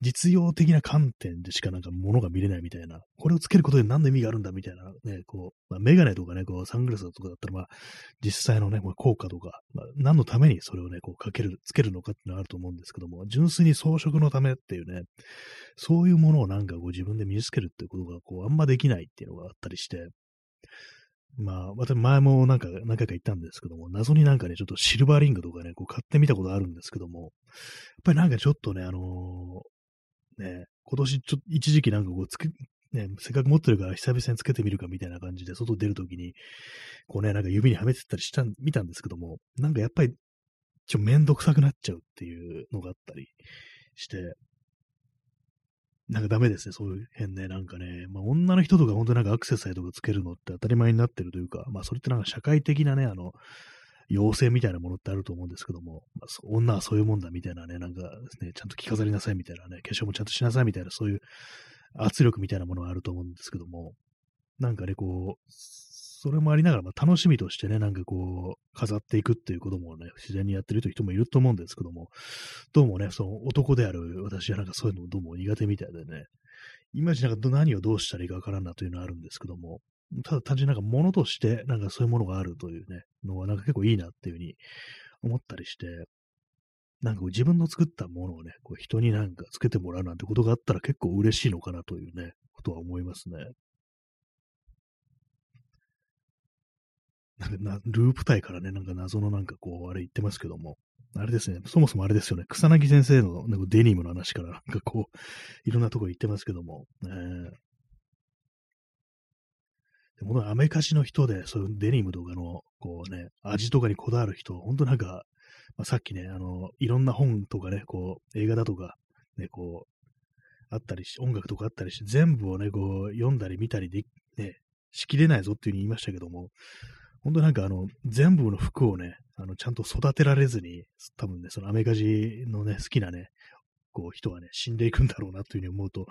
実用的な観点でしかなんか物が見れないみたいな、これをつけることで何の意味があるんだみたいな、ね、こう、まあ、メガネとかね、こう、サングラスとかだったら、まあ、実際のね、まあ、効果とか、まあ、何のためにそれをね、こう、かける、つけるのかっていうのはあると思うんですけども、純粋に装飾のためっていうね、そういうものをなんかこう、自分で身につけるっていうことが、こう、あんまできないっていうのがあったりして、まあ、私、前もなんか、何回か言ったんですけども、謎になんかね、ちょっとシルバーリングとかね、こう、買ってみたことあるんですけども、やっぱりなんかちょっとね、あのー、ね、今年ちょっと一時期なんかこうつけ、ね、せっかく持ってるから久々につけてみるかみたいな感じで外出るときに、こうね、なんか指にはめてったりした、見たんですけども、なんかやっぱりちょっとめんどくさくなっちゃうっていうのがあったりして、なんかダメですね、そういう辺ね、なんかね、まあ女の人とか本当になんかアクセサリーとかつけるのって当たり前になってるというか、まあそれってなんか社会的なね、あの、妖精みたいなものってあると思うんですけども、まあ、女はそういうもんだみたいなね、なんかね、ちゃんと着飾りなさいみたいなね、化粧もちゃんとしなさいみたいな、そういう圧力みたいなものがあると思うんですけども、なんかね、こう、それもありながら、まあ、楽しみとしてね、なんかこう、飾っていくっていうこともね、自然にやってる人もいると思うんですけども、どうもね、その男である私はなんかそういうのどうも苦手みたいでね、いまいちなんか何をどうしたらいいかわからんなというのはあるんですけども、ただ単純になんか物としてなんかそういうものがあるというね、のはなんか結構いいなっていう風に思ったりして、なんか自分の作ったものをね、こう人になんかつけてもらうなんてことがあったら結構嬉しいのかなというね、ことは思いますね。なんかな、ループ体からね、なんか謎のなんかこう、あれ言ってますけども、あれですね、そもそもあれですよね、草薙先生のなんかデニムの話からなんかこう、いろんなところ言ってますけども、えーこのアメカジの人で、そういうデニムとかの、こうね、味とかにこだわる人、ほんとなんか、まあ、さっきね、あの、いろんな本とかね、こう、映画だとか、ね、こう、あったりし、音楽とかあったりして、全部をね、こう、読んだり見たりで、ね、しきれないぞっていう風に言いましたけども、ほんとなんかあの、全部の服をね、あの、ちゃんと育てられずに、多分ね、そのアメカジのね、好きなね、こう人はね、死んでいくんだろうなというふうに思うと、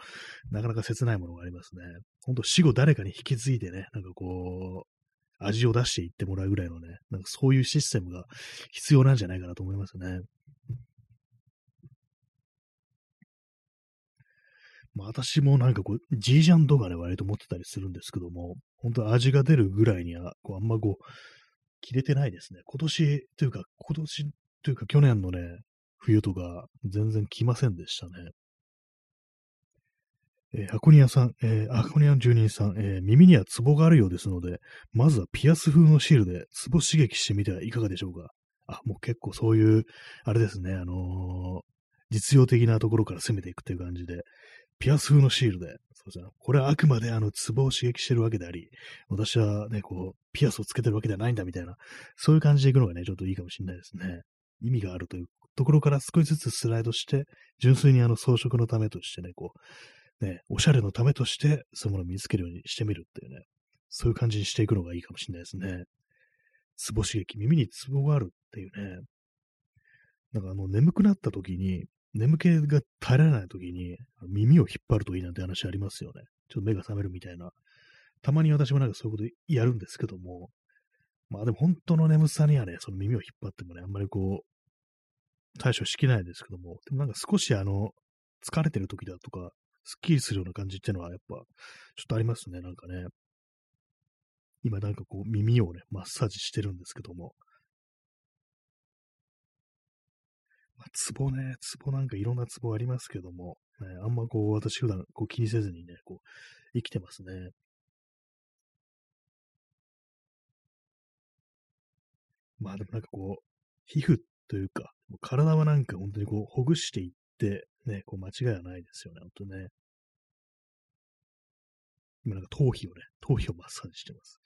なかなか切ないものがありますね。ほんと死後誰かに引き継いでね、なんかこう、味を出していってもらうぐらいのね、なんかそういうシステムが必要なんじゃないかなと思いますね。まあ、私もなんかこう、ジージャンとかね、割と持ってたりするんですけども、本当味が出るぐらいには、こう、あんまこう、切れてないですね。今年というか、今年というか去年のね、冬とか、全然来ませんでしたね。えー、箱庭さん、えー、箱庭の住人さん、えー、耳にはツボがあるようですので、まずはピアス風のシールでツボ刺激してみてはいかがでしょうか。あ、もう結構そういう、あれですね、あのー、実用的なところから攻めていくっていう感じで、ピアス風のシールで、そうですね、これはあくまであのツボを刺激してるわけであり、私はね、こう、ピアスをつけてるわけではないんだみたいな、そういう感じでいくのがね、ちょっといいかもしれないですね。意味があるというところから少しずつスライドして、純粋にあの装飾のためとしてね、こう、ね、おしゃれのためとして、そういうものを見つけるようにしてみるっていうね、そういう感じにしていくのがいいかもしれないですね。ツボ刺激、耳にツボがあるっていうね、なんかあの、眠くなった時に、眠気が耐えられない時に、耳を引っ張るといいなんて話ありますよね。ちょっと目が覚めるみたいな。たまに私もなんかそういうことやるんですけども、まあでも本当の眠さにはね、その耳を引っ張ってもね、あんまりこう、対処しきれないですけども、でもなんか少しあの、疲れてる時だとか、スッキリするような感じっていうのはやっぱちょっとありますね、なんかね。今なんかこう耳をね、マッサージしてるんですけども。まあ、ツボね、ツボなんかいろんなツボありますけども、ね、あんまこう私普段こう気にせずにね、こう生きてますね。まあでもなんかこう、皮膚というか、体はなんか本当にこうほぐしていって、ね、こう間違いはないですよね、本当ね。今なんか頭皮をね、頭皮をマッサージしてます。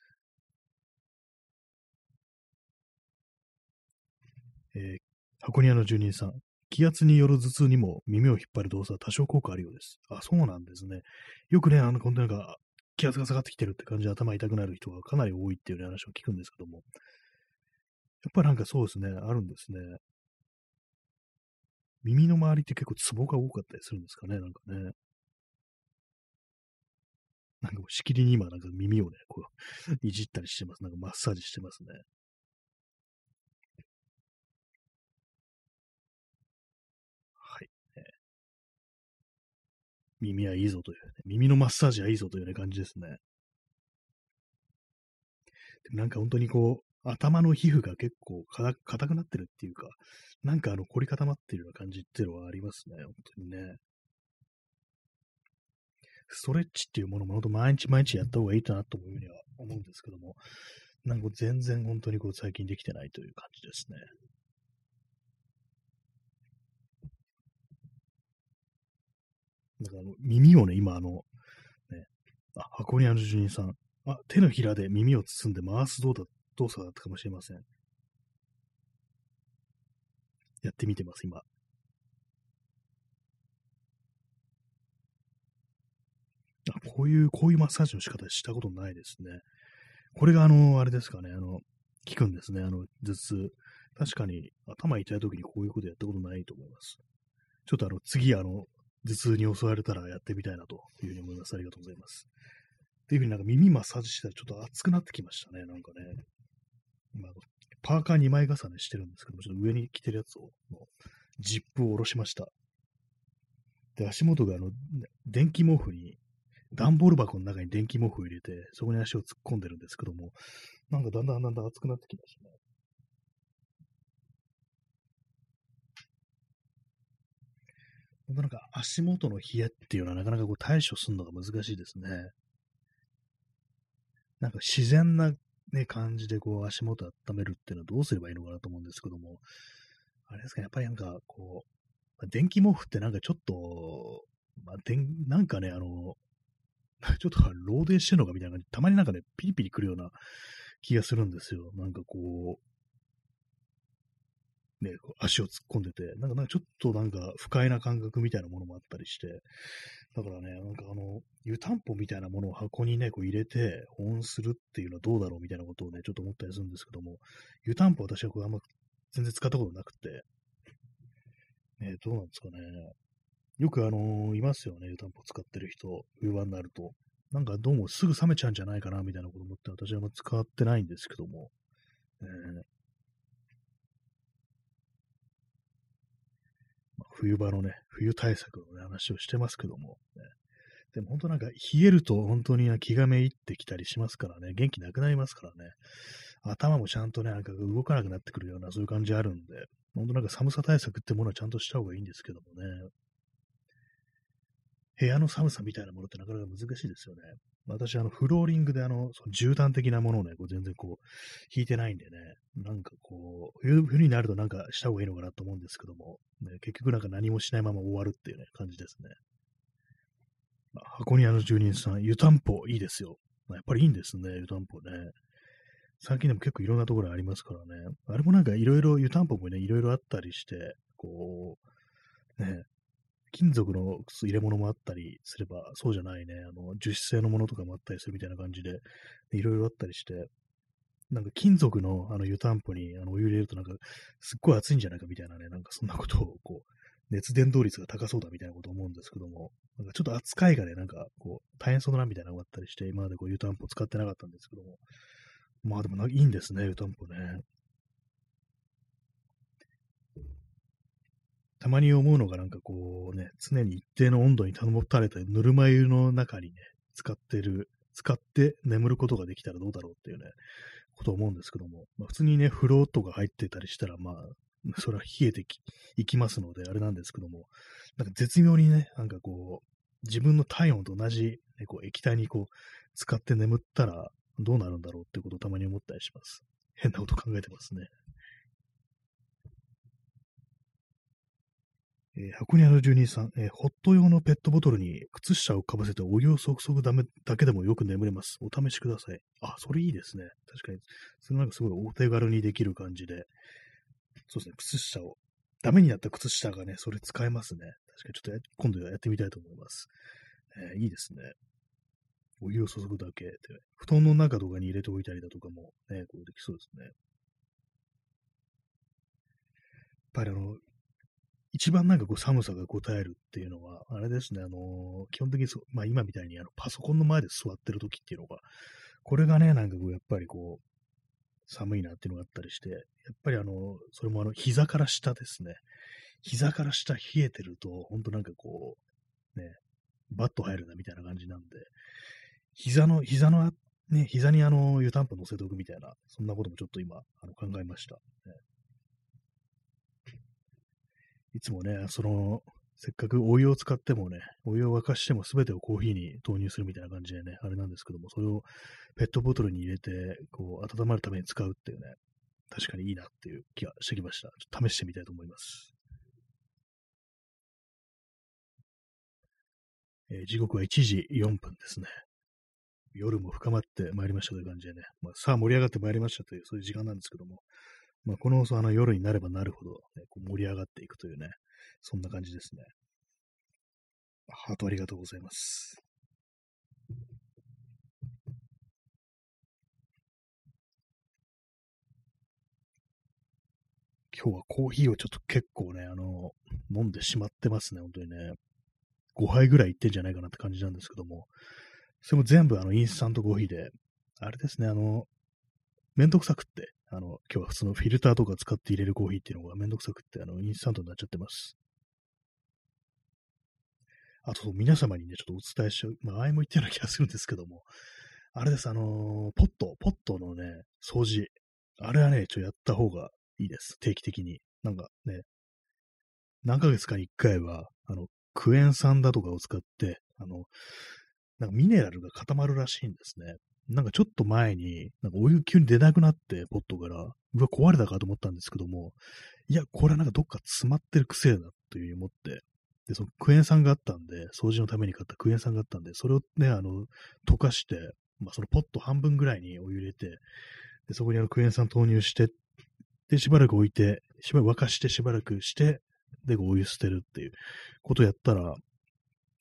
えー、箱庭の住人さん、気圧による頭痛にも耳を引っ張る動作は多少効果あるようです。あ、そうなんですね。よくね、あの、本当なんか気圧が下がってきてるって感じで頭痛くなる人がかなり多いっていう、ね、話を聞くんですけども、やっぱりなんかそうですね、あるんですね。耳の周りって結構ツボが多かったりするんですかね、なんかね。なんかしきりに今、なんか耳をね、こう、いじったりしてます。なんかマッサージしてますね。はい。ね、耳はいいぞという、ね、耳のマッサージはいいぞという、ね、感じですね。でもなんか本当にこう、頭の皮膚が結構硬くなってるっていうか、なんかあの凝り固まってるような感じっていうのはありますね、本当にね。ストレッチっていうものも本当毎日毎日やった方がいいかなというふうには思うんですけども、なんか全然本当にこう最近できてないという感じですね。なんかあの耳をね、今あの、ね、あ、箱庭の住人さん、あ、手のひらで耳を包んで回すどうだ動作だったかもしれません。やってみてます、今。あ、こういう、こういうマッサージの仕方したことないですね。これが、あの、あれですかね、あの、効くんですね、あの、頭痛。確かに、頭痛い時にこういうことやったことないと思います。ちょっと、あの、次、あの、頭痛に襲われたらやってみたいなというふうに思います。ありがとうございます。っていう風になんか耳マッサージしたらちょっと熱くなってきましたね、なんかね。今パーカーにまい重ねしてるんですけども、ちょっと上に着てるやつを、ジップを下ろしました。で、足元があの、電気毛布に、段ボール箱の中に電気毛布を入れて、そこに足を突っ込んでるんですけども、なんかだんだんだんだん熱くなってきましたね。なんか足元の冷えっていうのはなかなかこう対処するのが難しいですね。なんか自然な、ね、感じでこう足元温めるっていうのはどうすればいいのかなと思うんですけども、あれですか、やっぱりなんかこう、電気毛布ってなんかちょっと、まあ、でんなんかね、あの、ちょっと漏電してるのかみたいな感じ、たまになんかね、ピリピリくるような気がするんですよ。なんかこう、ね、こう足を突っ込んでて、なんかなんかちょっとなんか不快な感覚みたいなものもあったりして、だからね、なんかあの、湯たんぽみたいなものを箱にね、こう入れて保温するっていうのはどうだろうみたいなことをね、ちょっと思ったりするんですけども、湯たんぽ私はこうあんま全然使ったことなくて、ね、どうなんですかね。よくあのー、いますよね、湯たんぽ使ってる人、冬場になると。なんかどうもすぐ冷めちゃうんじゃないかなみたいなこと思って私はあんま使ってないんですけども、えーまあ、冬場のね、冬対策の、ね、話をしてますけども、ね、でも本当なんか冷えると本当に気がめいってきたりしますからね、元気なくなりますからね、頭もちゃんとね、なんか動かなくなってくるようなそういう感じあるんで、本当なんか寒さ対策ってものはちゃんとした方がいいんですけどもね、部屋の寒さみたいなものってなかなか難しいですよね。私、あの、フローリングで、あの、その絨毯的なものをね、こう全然こう、引いてないんでね、なんかこう、冬になるとなんかした方がいいのかなと思うんですけども、ね、結局なんか何もしないまま終わるっていうね、感じですね。まあ、箱庭の住人さん、湯たんぽいいですよ。まあ、やっぱりいいんですね、湯たんぽね。最近でも結構いろんなところありますからね。あれもなんかいろいろ、湯たんぽもね、いろいろあったりして、こう、ね、金属の入れ物もあったりすれば、そうじゃないね、あの、樹脂製のものとかもあったりするみたいな感じで、いろいろあったりして、なんか金属のあの湯たんぽにあのお湯入れるとなんか、すっごい熱いんじゃないかみたいなね、なんかそんなことを、こう、熱伝導率が高そうだみたいなことを思うんですけども、なんかちょっと扱いがね、なんかこう、大変そうだなみたいなのがあったりして、今までこう湯たんぽ使ってなかったんですけども、まあでもなんかいいんですね、湯たんぽね。たまに思うのがなんかこうね、常に一定の温度に保たれたぬるま湯の中にね、使ってる、使って眠ることができたらどうだろうっていうね、ことを思うんですけども、まあ、普通にね、風呂とか入ってたりしたら、まあ、それは冷えていきますので、あれなんですけども、なんか絶妙にね、なんかこう、自分の体温と同じ、ね、こう液体にこう、使って眠ったらどうなるんだろうっていうことをたまに思ったりします。変なこと考えてますね。えー、箱庭の住人さん、えー、ホット用のペットボトルに靴下をかぶせてお湯をそくそくだめだけでもよく眠れます。お試しください。あ、それいいですね。確かに。それなんかすごいお手軽にできる感じで。そうですね、靴下を。ダメになった靴下がね、それ使えますね。確かにちょっと今度やってみたいと思います。えー、いいですね。お湯を注ぐだけで。布団の中とかに入れておいたりだとかもね、こうできそうですね。やっぱりあの、一番なんかこう寒さがこたえるっていうのは、あれですね、あのー、基本的にそ、まあ今みたいにあのパソコンの前で座ってる時っていうのが、これがね、なんかこうやっぱりこう、寒いなっていうのがあったりして、やっぱりあの、それもあの、膝から下ですね。膝から下冷えてると、ほんとなんかこう、ね、バッと入るなみたいな感じなんで、膝の、膝の、ね、膝にあの、湯たんぽ乗せておくみたいな、そんなこともちょっと今、あの考えました。ね、いつもね、その、せっかくお湯を使ってもね、お湯を沸かしても全てをコーヒーに投入するみたいな感じでね、あれなんですけども、それをペットボトルに入れて、こう、温まるために使うっていうね、確かにいいなっていう気がしてきました。ちょっと試してみたいと思います。えー、時刻はいちじよんぷんですね。夜も深まってまいりましたという感じでね、まあ、さあ盛り上がってまいりましたという、そういう時間なんですけども、まあ、この、あの夜になればなるほど、ね、こう盛り上がっていくというね、そんな感じですね。ハートありがとうございます。今日はコーヒーをちょっと結構ね、あの、飲んでしまってますね、本当にね。ごはいぐらいいってんじゃないかなって感じなんですけども、それも全部あのインスタントコーヒーで、あれですね、あの、めんどくさくって、あの、今日は普通のフィルターとか使って入れるコーヒーっていうのがめんどくさくって、あの、インスタントになっちゃってます。あと、皆様にね、ちょっとお伝えしよう。まあ、あいも言ったような気がするんですけども、あれです、あのー、ポット、ポットのね、掃除。あれはね、ちょっとやった方がいいです。定期的に。なんかね、何ヶ月かにいっかいは、あの、クエン酸だとかを使って、あの、なんかミネラルが固まるらしいんですね。なんかちょっと前に、なんかお湯急に出なくなって、ポットから、うわ、壊れたかと思ったんですけども、いや、これはなんかどっか詰まってる癖だという思って、で、そのクエン酸があったんで、掃除のために買ったクエン酸があったんで、それをね、あの、溶かして、まあ、そのポット半分ぐらいにお湯入れて、で、そこにあのクエン酸投入して、で、しばらく置いて、しばらく沸かして、しばらくして、で、お湯捨てるっていうことをやったら、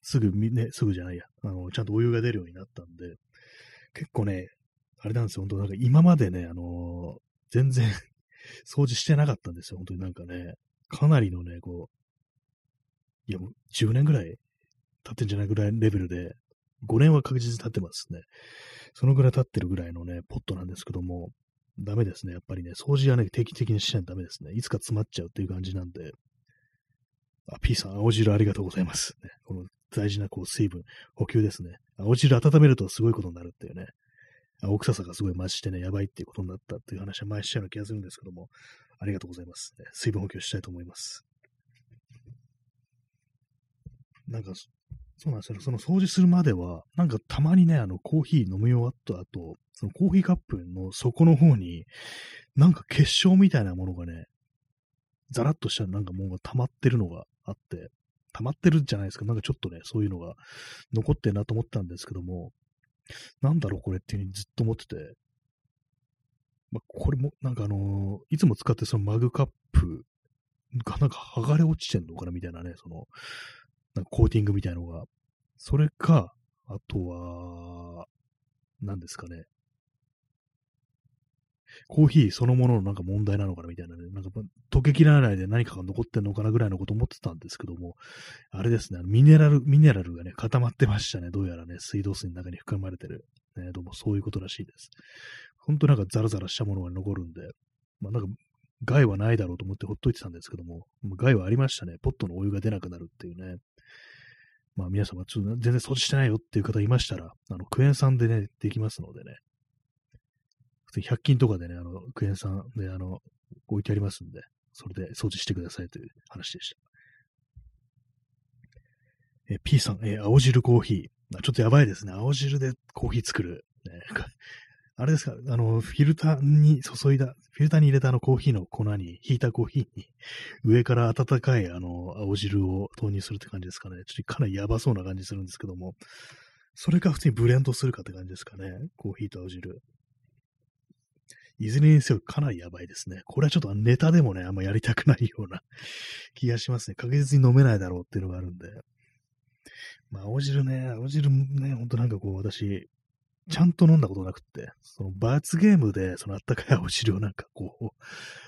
すぐ、ね、すぐじゃないや、あの、ちゃんとお湯が出るようになったんで、結構ね、あれなんですよ、本当なんか今までね、あのー、全然掃除してなかったんですよ、本当になんかね、かなりのね、こう、いやもうじゅうねんぐらい経ってんじゃないぐらいレベルで、ごねんは確実に経ってますね。そのぐらい経ってるぐらいのね、ポットなんですけども、ダメですね。やっぱりね、掃除はね、定期的にしないとダメですね。いつか詰まっちゃうっていう感じなんで。あ、P さん、青汁ありがとうございます。ね、この大事なこう水分、補給ですね。青汁温めるとすごいことになるっていうね。青臭さがすごい増してね、やばいっていうことになったっていう話は前にしたような気がするんですけども、ありがとうございます。ね、水分補給したいと思います。なんか、そうなんですよ、ね。その掃除するまでは、なんかたまにね、あの、コーヒー飲み終わった後、そのコーヒーカップの底の方に、なんか結晶みたいなものがね、ザラッとしたなんかもう溜まってるのがあって、溜まってるじゃないですか。なんかちょっとね、そういうのが残ってるなと思ったんですけども、なんだろうこれっていうふうにずっと思ってて、まあ、これも、なんかあのー、いつも使ってそのマグカップがなんか剥がれ落ちてんのかなみたいなね、その、なんかコーティングみたいのが。それか、あとは、何ですかね。コーヒーそのもののなんか問題なのかなみたいなね。なんか溶けきらないで何かが残ってんのかなぐらいのこと思ってたんですけども、あれですね、ミネラル、ミネラルがね、固まってましたね。どうやらね、水道水の中に含まれてる。ね、どうもそういうことらしいです。ほんとなんかザラザラしたものが残るんで、まあなんか、害はないだろうと思ってほっといてたんですけども、害はありましたね。ポットのお湯が出なくなるっていうね。まあ皆様、ちょっと全然掃除してないよっていう方いましたら、あの、クエン酸でね、できますのでね。普通ひゃく均とかでね、あの、クエン酸で、あの、置いてありますんで、それで掃除してくださいという話でした。え、P さん、え、青汁コーヒー。ちょっとやばいですね。青汁でコーヒー作る。ね、あれですか、あの、フィルターに注いだ、フィルターに入れたあのコーヒーの粉に、ひいたコーヒーに、上から温かいあの、青汁を投入するって感じですかね。ちょっとかなりやばそうな感じするんですけども、それか普通にブレンドするかって感じですかね。コーヒーと青汁。いずれにせよかなりやばいですね。これはちょっとネタでもね、あんまやりたくないような気がしますね。確実に飲めないだろうっていうのがあるんで。まあ、青汁ね、青汁ね、ほんとなんかこう、私、ちゃんと飲んだことなくって、その罰ゲームで、そのあったかい青汁をなんかこう、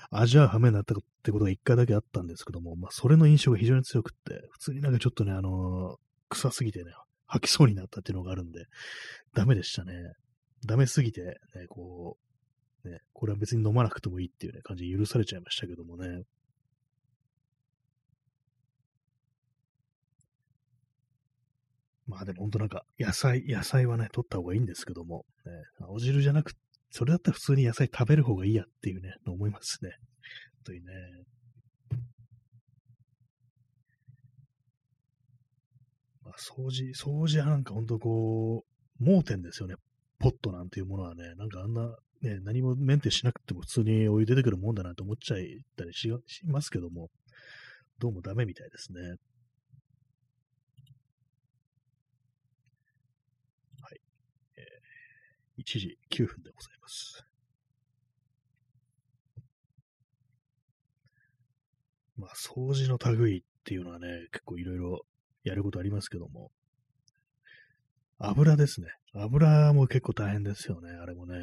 味わう羽目になったってことが一回だけあったんですけども、まあ、それの印象が非常に強くって、普通になんかちょっとね、あのー、臭すぎてね、吐きそうになったっていうのがあるんで、ダメでしたね。ダメすぎて、ね、こう、ね、これは別に飲まなくてもいいっていうね、感じで許されちゃいましたけどもね。まあでも本当なんか、野菜、野菜はね、取った方がいいんですけども、ね、青汁じゃなく、それだったら普通に野菜食べる方がいいやっていうね、思いますね。本当にね。まあ、掃除、掃除はなんか本当こう、盲点ですよね。ポットなんていうものはね、なんかあんな、ね、何もメンテしなくても普通にお湯出てくるもんだなと思っちゃいたりしますけども、どうもダメみたいですね。いちじきゅうふんでございます。まあ、掃除の類っていうのはね、結構いろいろやることありますけども、油ですね。油も結構大変ですよね、あれもね。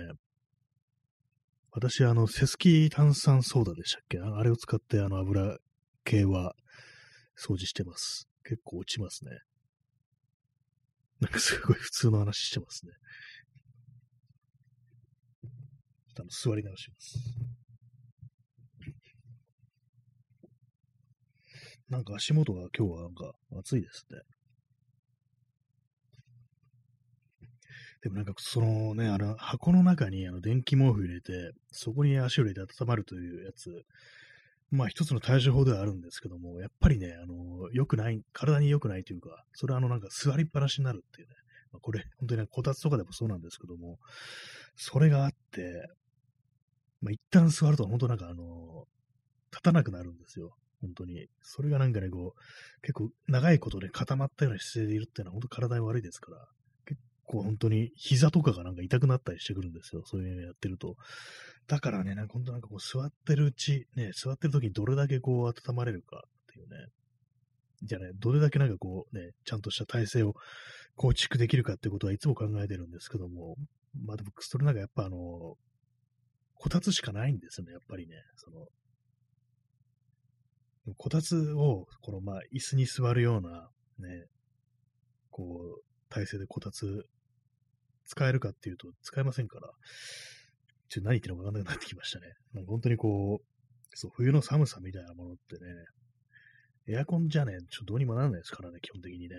私、あの、セスキ炭酸ソーダでしたっけ？あれを使って、あの、油系は掃除してます。結構落ちますね。なんかすごい普通の話してますね。座り直します。なんか足元が今日はなんか暑いですね。でもなんかそのね、あの箱の中にあの電気毛布入れて、そこに足を入れて温まるというやつ、まあ一つの対処法ではあるんですけども、やっぱりね、あの良くない、体に良くないというか、それはあのなんか座りっぱなしになるっていうね、まあ、これ本当にこたつとかでもそうなんですけども、それがあって、まあ、一旦座ると本当なんかあの、立たなくなるんですよ。本当に。それがなんかね、こう、結構長いことで固まったような姿勢でいるっていうのは本当体に悪いですから、結構本当に膝とかがなんか痛くなったりしてくるんですよ。そういうのやってると。だからね、なんか本当なんかこう座ってるうち、ね、座ってる時にどれだけこう温まれるかっていうね。じゃあね、どれだけなんかこうね、ちゃんとした体勢を構築できるかってことはいつも考えてるんですけども、まあでもそれなんかやっぱあの、こたつしかないんですよね、やっぱりね。そのこたつを、このまあ、椅子に座るような、ね、こう、体勢でこたつ使えるかっていうと使えませんから、ちょっと何言ってるのか分かんなくなってきましたね。なんか本当にこう、そう冬の寒さみたいなものってね、エアコンじゃね、ちょっとどうにもならないですからね、基本的にね。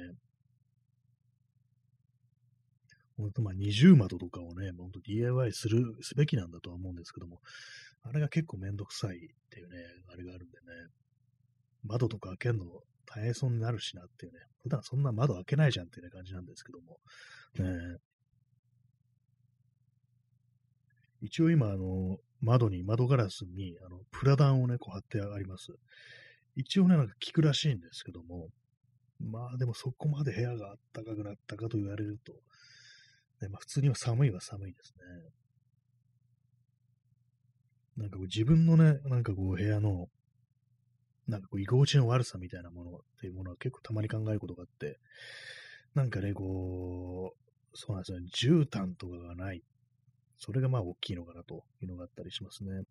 本当まあ二重窓とかをね、本当 ディーアイワイ する、すべきなんだとは思うんですけども、あれが結構めんどくさいっていうね、あれがあるんでね、窓とか開けるの大変そうになるしなっていうね、普段そんな窓開けないじゃんっていう、ね、感じなんですけども、ね、一応今、あの、窓に、窓ガラスに、あの、プラダンをね、こう貼ってあります。一応ね、なんか効くらしいんですけども、まあでもそこまで部屋が暖かくなったかと言われると、ねまあ、普通には寒いは寒いですね。なんかこう自分のね、なんかこう部屋の、なんかこう居心地の悪さみたいなものっていうものは結構たまに考えることがあって、なんかね、こう、そうなんですよね、絨毯とかがない。それがまあ大きいのかなというのがあったりしますね。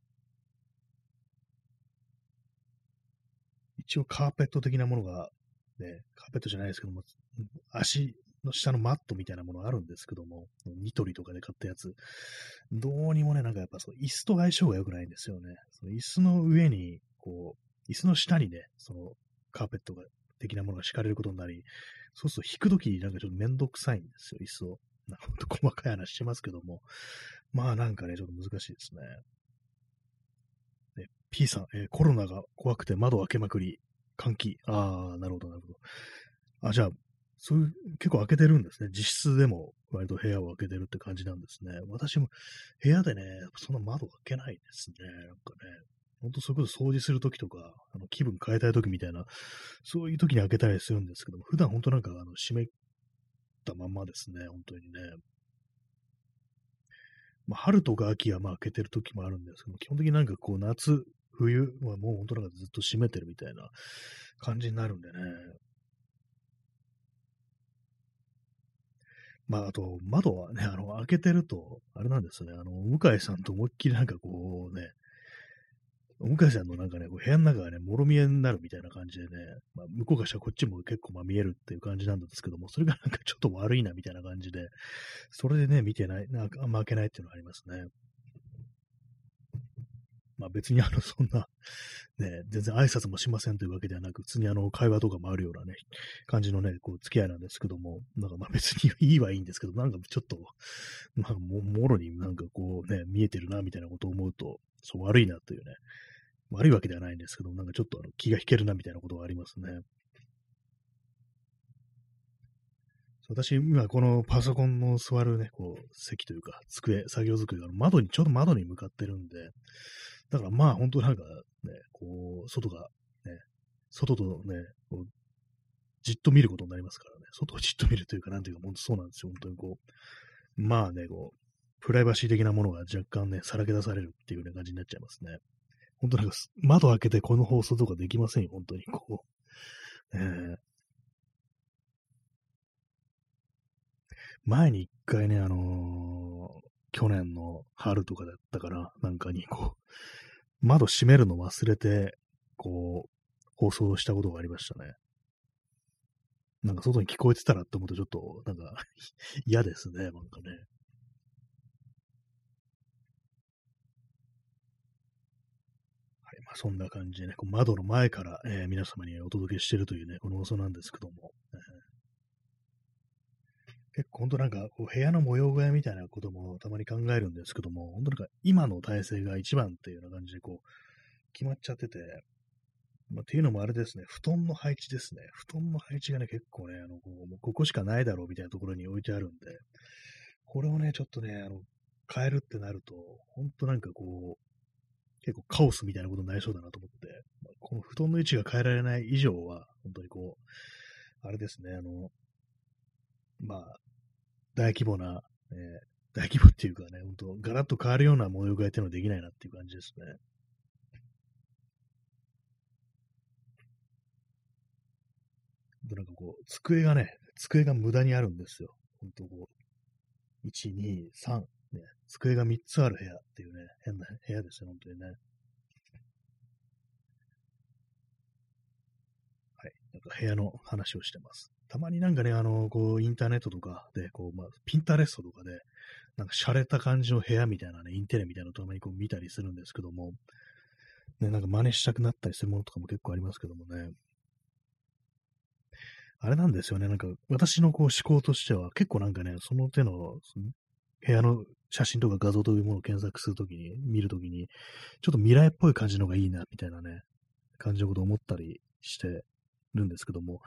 一応カーペット的なものが、ね、カーペットじゃないですけども、足の下のマットみたいなものあるんですけども、ニトリとかで買ったやつ、どうにもね、なんかやっぱそう椅子と相性が良くないんですよね。その椅子の上に、こう、椅子の下にね、そのカーペットが的なものが敷かれることになり、そうすると引くときなんかちょっとめんどくさいんですよ、椅子を。なんかほんと細かい話してますけども、まあなんかね、ちょっと難しいですね。P さん、えー、コロナが怖くて窓開けまくり、換気。ああ、なるほど、なるほど。あ、じゃあ、そういう、結構開けてるんですね。実質でも、割と部屋を開けてるって感じなんですね。私も、部屋でね、そんな窓開けないですね。なんかね、ほんとそれこそ掃除するときとか、あの気分変えたいときみたいな、そういうときに開けたりするんですけども、普段ほんとなんか、あの、閉めたまんまですね、本当にね。まあ、春とか秋はまあ開けてるときもあるんですけども、基本的になんかこう、夏、冬はもう本当なんかずっと閉めてるみたいな感じになるんでね。まあ、あと、窓はね、あの、開けてると、あれなんですよね、あの、向井さんと思いっきりなんかこうね、向井さんのなんかね、部屋の中がね、もろ見えになるみたいな感じでね、まあ、向こうからしたらこっちも結構まあ見えるっていう感じなんですけども、それがなんかちょっと悪いなみたいな感じで、それでね、見てない、なんかあんま開けないっていうのがありますね。まあ別にあのそんな、ね、全然挨拶もしませんというわけではなく、普通にあの会話とかもあるようなね、感じのね、こう付き合いなんですけども、なんかまあ別にいいはいいんですけど、なんかちょっと、まあも、もろになんかこうね、見えてるなみたいなことを思うと、そう悪いなというね、悪いわけではないんですけど、なんかちょっとあの気が引けるなみたいなことがありますね。私、今、このパソコンの座るね、こう、席というか、机、作業机が窓に、ちょうど窓に向かってるんで、だからまあ、本当なんかね、こう、外が、ね、外とね、こう、じっと見ることになりますからね、外をじっと見るというか、なんていうか、本当そうなんですよ、本当にこう、まあね、こう、プライバシー的なものが若干ね、さらけ出されるっていうような感じになっちゃいますね。本当なんか、窓開けてこの放送とかできませんよ、本当に、こう。えー前に一回ね、あのー、去年の春とかだったから、なんかにこう、窓閉めるの忘れて、こう、放送したことがありましたね。なんか外に聞こえてたらって思うとちょっと、なんか嫌ですね、なんかね。はい、まあそんな感じでね、こう窓の前から、えー、皆様にお届けしてるというね、この放送なんですけども。えー結構本当なんかこう部屋の模様替えみたいなこともたまに考えるんですけども、本当なんか今の体制が一番っていうような感じでこう決まっちゃってて、まあ、っていうのもあれですね、布団の配置ですね。布団の配置がね結構ね、あのこうもうここしかないだろうみたいなところに置いてあるんで、これをねちょっとねあの変えるってなると、本当なんかこう結構カオスみたいなことになりそうだなと思って、まあ、この布団の位置が変えられない以上は、本当にこう、あれですね、あの、まあ、大規模な、えー、大規模っていうかね、ほんと、ガラッと変わるような模様替えっていうのはできないなっていう感じですね。なんかこう、机がね、机が無駄にあるんですよ。ほんとこう、いち、に、さん、ね、机がみっつある部屋っていうね、変な部屋ですよ、ほんとにね。はい、はい。なんか部屋の話をしてます。たまになんかね、あの、こう、インターネットとかで、こう、まあ、ピンタレストとかで、なんか洒落た感じの部屋みたいなね、インテリアみたいなのをたまにこう見たりするんですけども、ね、なんか真似したくなったりするものとかも結構ありますけどもね。あれなんですよね、なんか私のこう思考としては、結構なんかね、その手の、部屋の写真とか画像というものを検索するときに、見るときに、ちょっと未来っぽい感じの方がいいな、みたいなね、感じのことを思ったりしてるんですけども、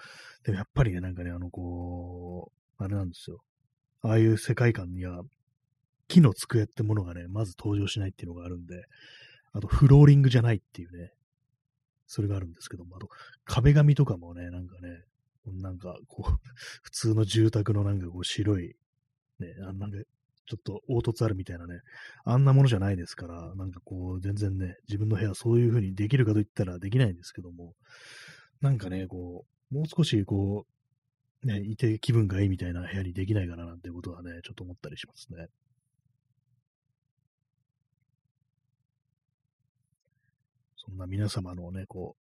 でもやっぱりね、なんかね、あの、こう、あれなんですよ。ああいう世界観には、木の机ってものがね、まず登場しないっていうのがあるんで、あと、フローリングじゃないっていうね、それがあるんですけども、あと、壁紙とかもね、なんかね、なんか、こう、普通の住宅のなんかこう、白い、ね、あんなんか、ちょっと凹凸あるみたいなね、あんなものじゃないですから、なんかこう、全然ね、自分の部屋そういう風にできるかといったらできないんですけども、なんかね、こう、もう少しこう、ね、いて気分がいいみたいな部屋にできないかななんてことはね、ちょっと思ったりしますね。そんな皆様のね、こ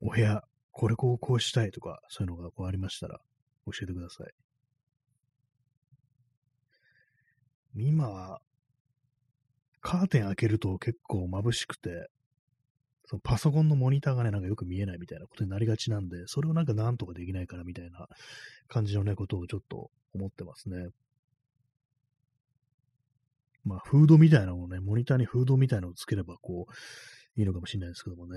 う、お部屋、これこうこうしたいとか、そういうのがこうありましたら、教えてください。今は、カーテン開けると結構眩しくて、そのパソコンのモニターがね、なんかよく見えないみたいなことになりがちなんで、それをなんかなんとかできないからみたいな感じのね、ことをちょっと思ってますね。まあ、フードみたいなのをね、モニターにフードみたいなのをつければ、こう、いいのかもしれないですけどもね。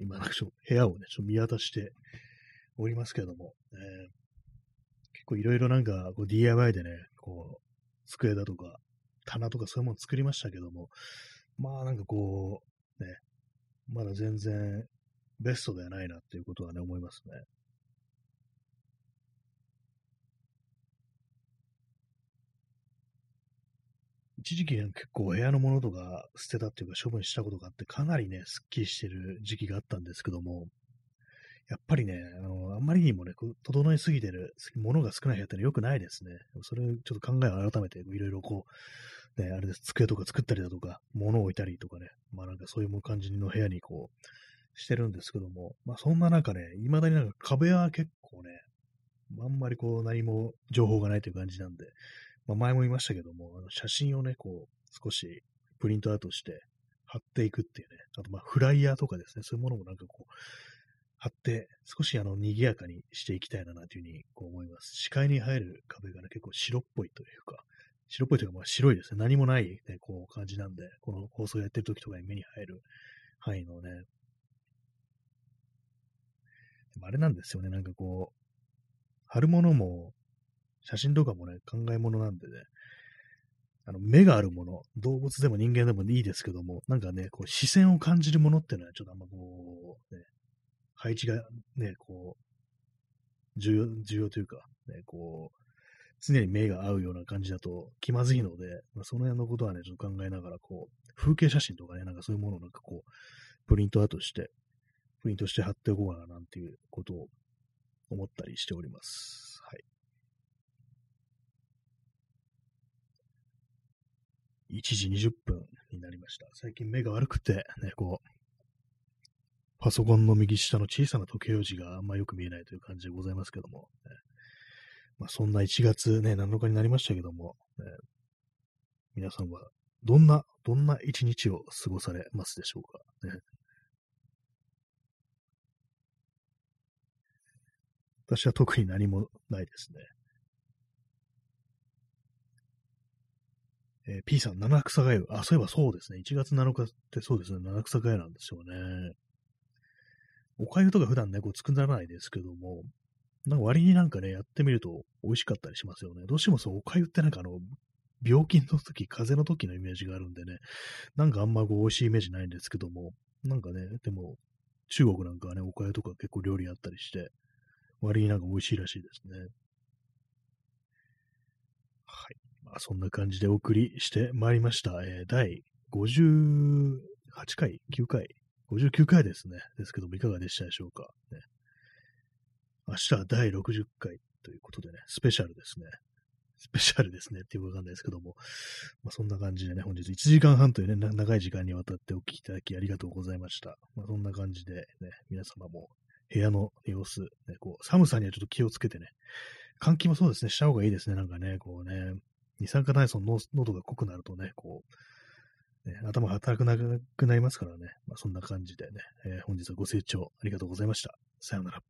今、部屋をね、ちょっと見渡しておりますけれども、えー、結構いろいろなんかこう ディーアイワイ でね、こう、机だとか、棚とかそういうもの作りましたけども、まあなんかこう、ね、まだ全然ベストではないなっていうことはね、思いますね。一時期結構部屋のものとか捨てたっていうか処分したことがあってかなりね、スッキリしてる時期があったんですけども、やっぱりね、あの、あんまりにもね、整いすぎてる、ものが少ない部屋ってのは良くないですね。それをちょっと考えを改めて、いろいろこう、ね、あれです、机とか作ったりだとか、物を置いたりとかね、まあなんかそういう感じの部屋にこう、してるんですけども、まあそんな中ね、未だになんか壁は結構ね、あんまりこう何も情報がないという感じなんで、まあ、前も言いましたけども、あの写真をね、こう、少しプリントアウトして貼っていくっていうね、あとまあフライヤーとかですね、そういうものもなんかこう、貼って、少しあの、賑やかにしていきたいなというふうにこう思います。視界に入る壁がね、結構白っぽいというか、白っぽいというか、まあ白いですね、何もない、ね、こう、感じなんで、この放送やってる時とかに目に入る範囲のね、でもあれなんですよね、なんかこう、貼るものも、写真とかもね、考え物なんでね、あの、目があるもの、動物でも人間でもいいですけども、なんかね、こう、視線を感じるものっていうのは、ちょっとあんまこう、ね、配置がね、こう、重要、重要というか、ね、こう、常に目が合うような感じだと気まずいので、まあ、その辺のことはね、ちょっと考えながら、こう、風景写真とかね、なんかそういうものをなんかこう、プリントアウトして、プリントして貼っておこうかな、なんていうことを思ったりしております。はい。いちじにじゅっぷんになりました。最近目が悪くて、ね、こう、パソコンの右下の小さな時計表示があんまよく見えないという感じでございますけども、ね、まあ、そんないちがつ、ね、なのかになりましたけども、ね、皆さんはどんな、どんな一日を過ごされますでしょうか、ね。私は特に何もないですね。えー、P さん、七草がゆ。あ、そういえばそうですね。いちがつなのかってそうですね。七草がゆなんでしょうね。おかゆとか普段ね、こう作らないですけども、なんか割になんかね、やってみると美味しかったりしますよね。どうしてもそう、おかゆってなんかあの、病気の時、風邪の時のイメージがあるんでね、なんかあんまこう美味しいイメージないんですけども、なんかね、でも、中国なんかはね、おかゆとか結構料理あったりして、割になんか美味しいらしいですね。はい。まあ、そんな感じでお送りしてまいりました。えー、第ごじゅうはちかい、きゅうかい、ごじゅうきゅうかいですね。ですけども、いかがでしたでしょうか、ね。明日はだいろくじゅっかいということでね、スペシャルですね。スペシャルですねっていうわかんないですけども、まあ、そんな感じでね、本日いちじかんはんというね、長い時間にわたってお聞きいただきありがとうございました。まあ、そんな感じでね、皆様も部屋の様子、ね、こう寒さにはちょっと気をつけてね、換気もそうですね、した方がいいですね、なんかね、こうね、二酸化炭素の喉が濃くなるとね、こう、ね、頭が働くなくなりますからね、まあ、そんな感じでね、えー、本日はご清聴ありがとうございました。さようなら。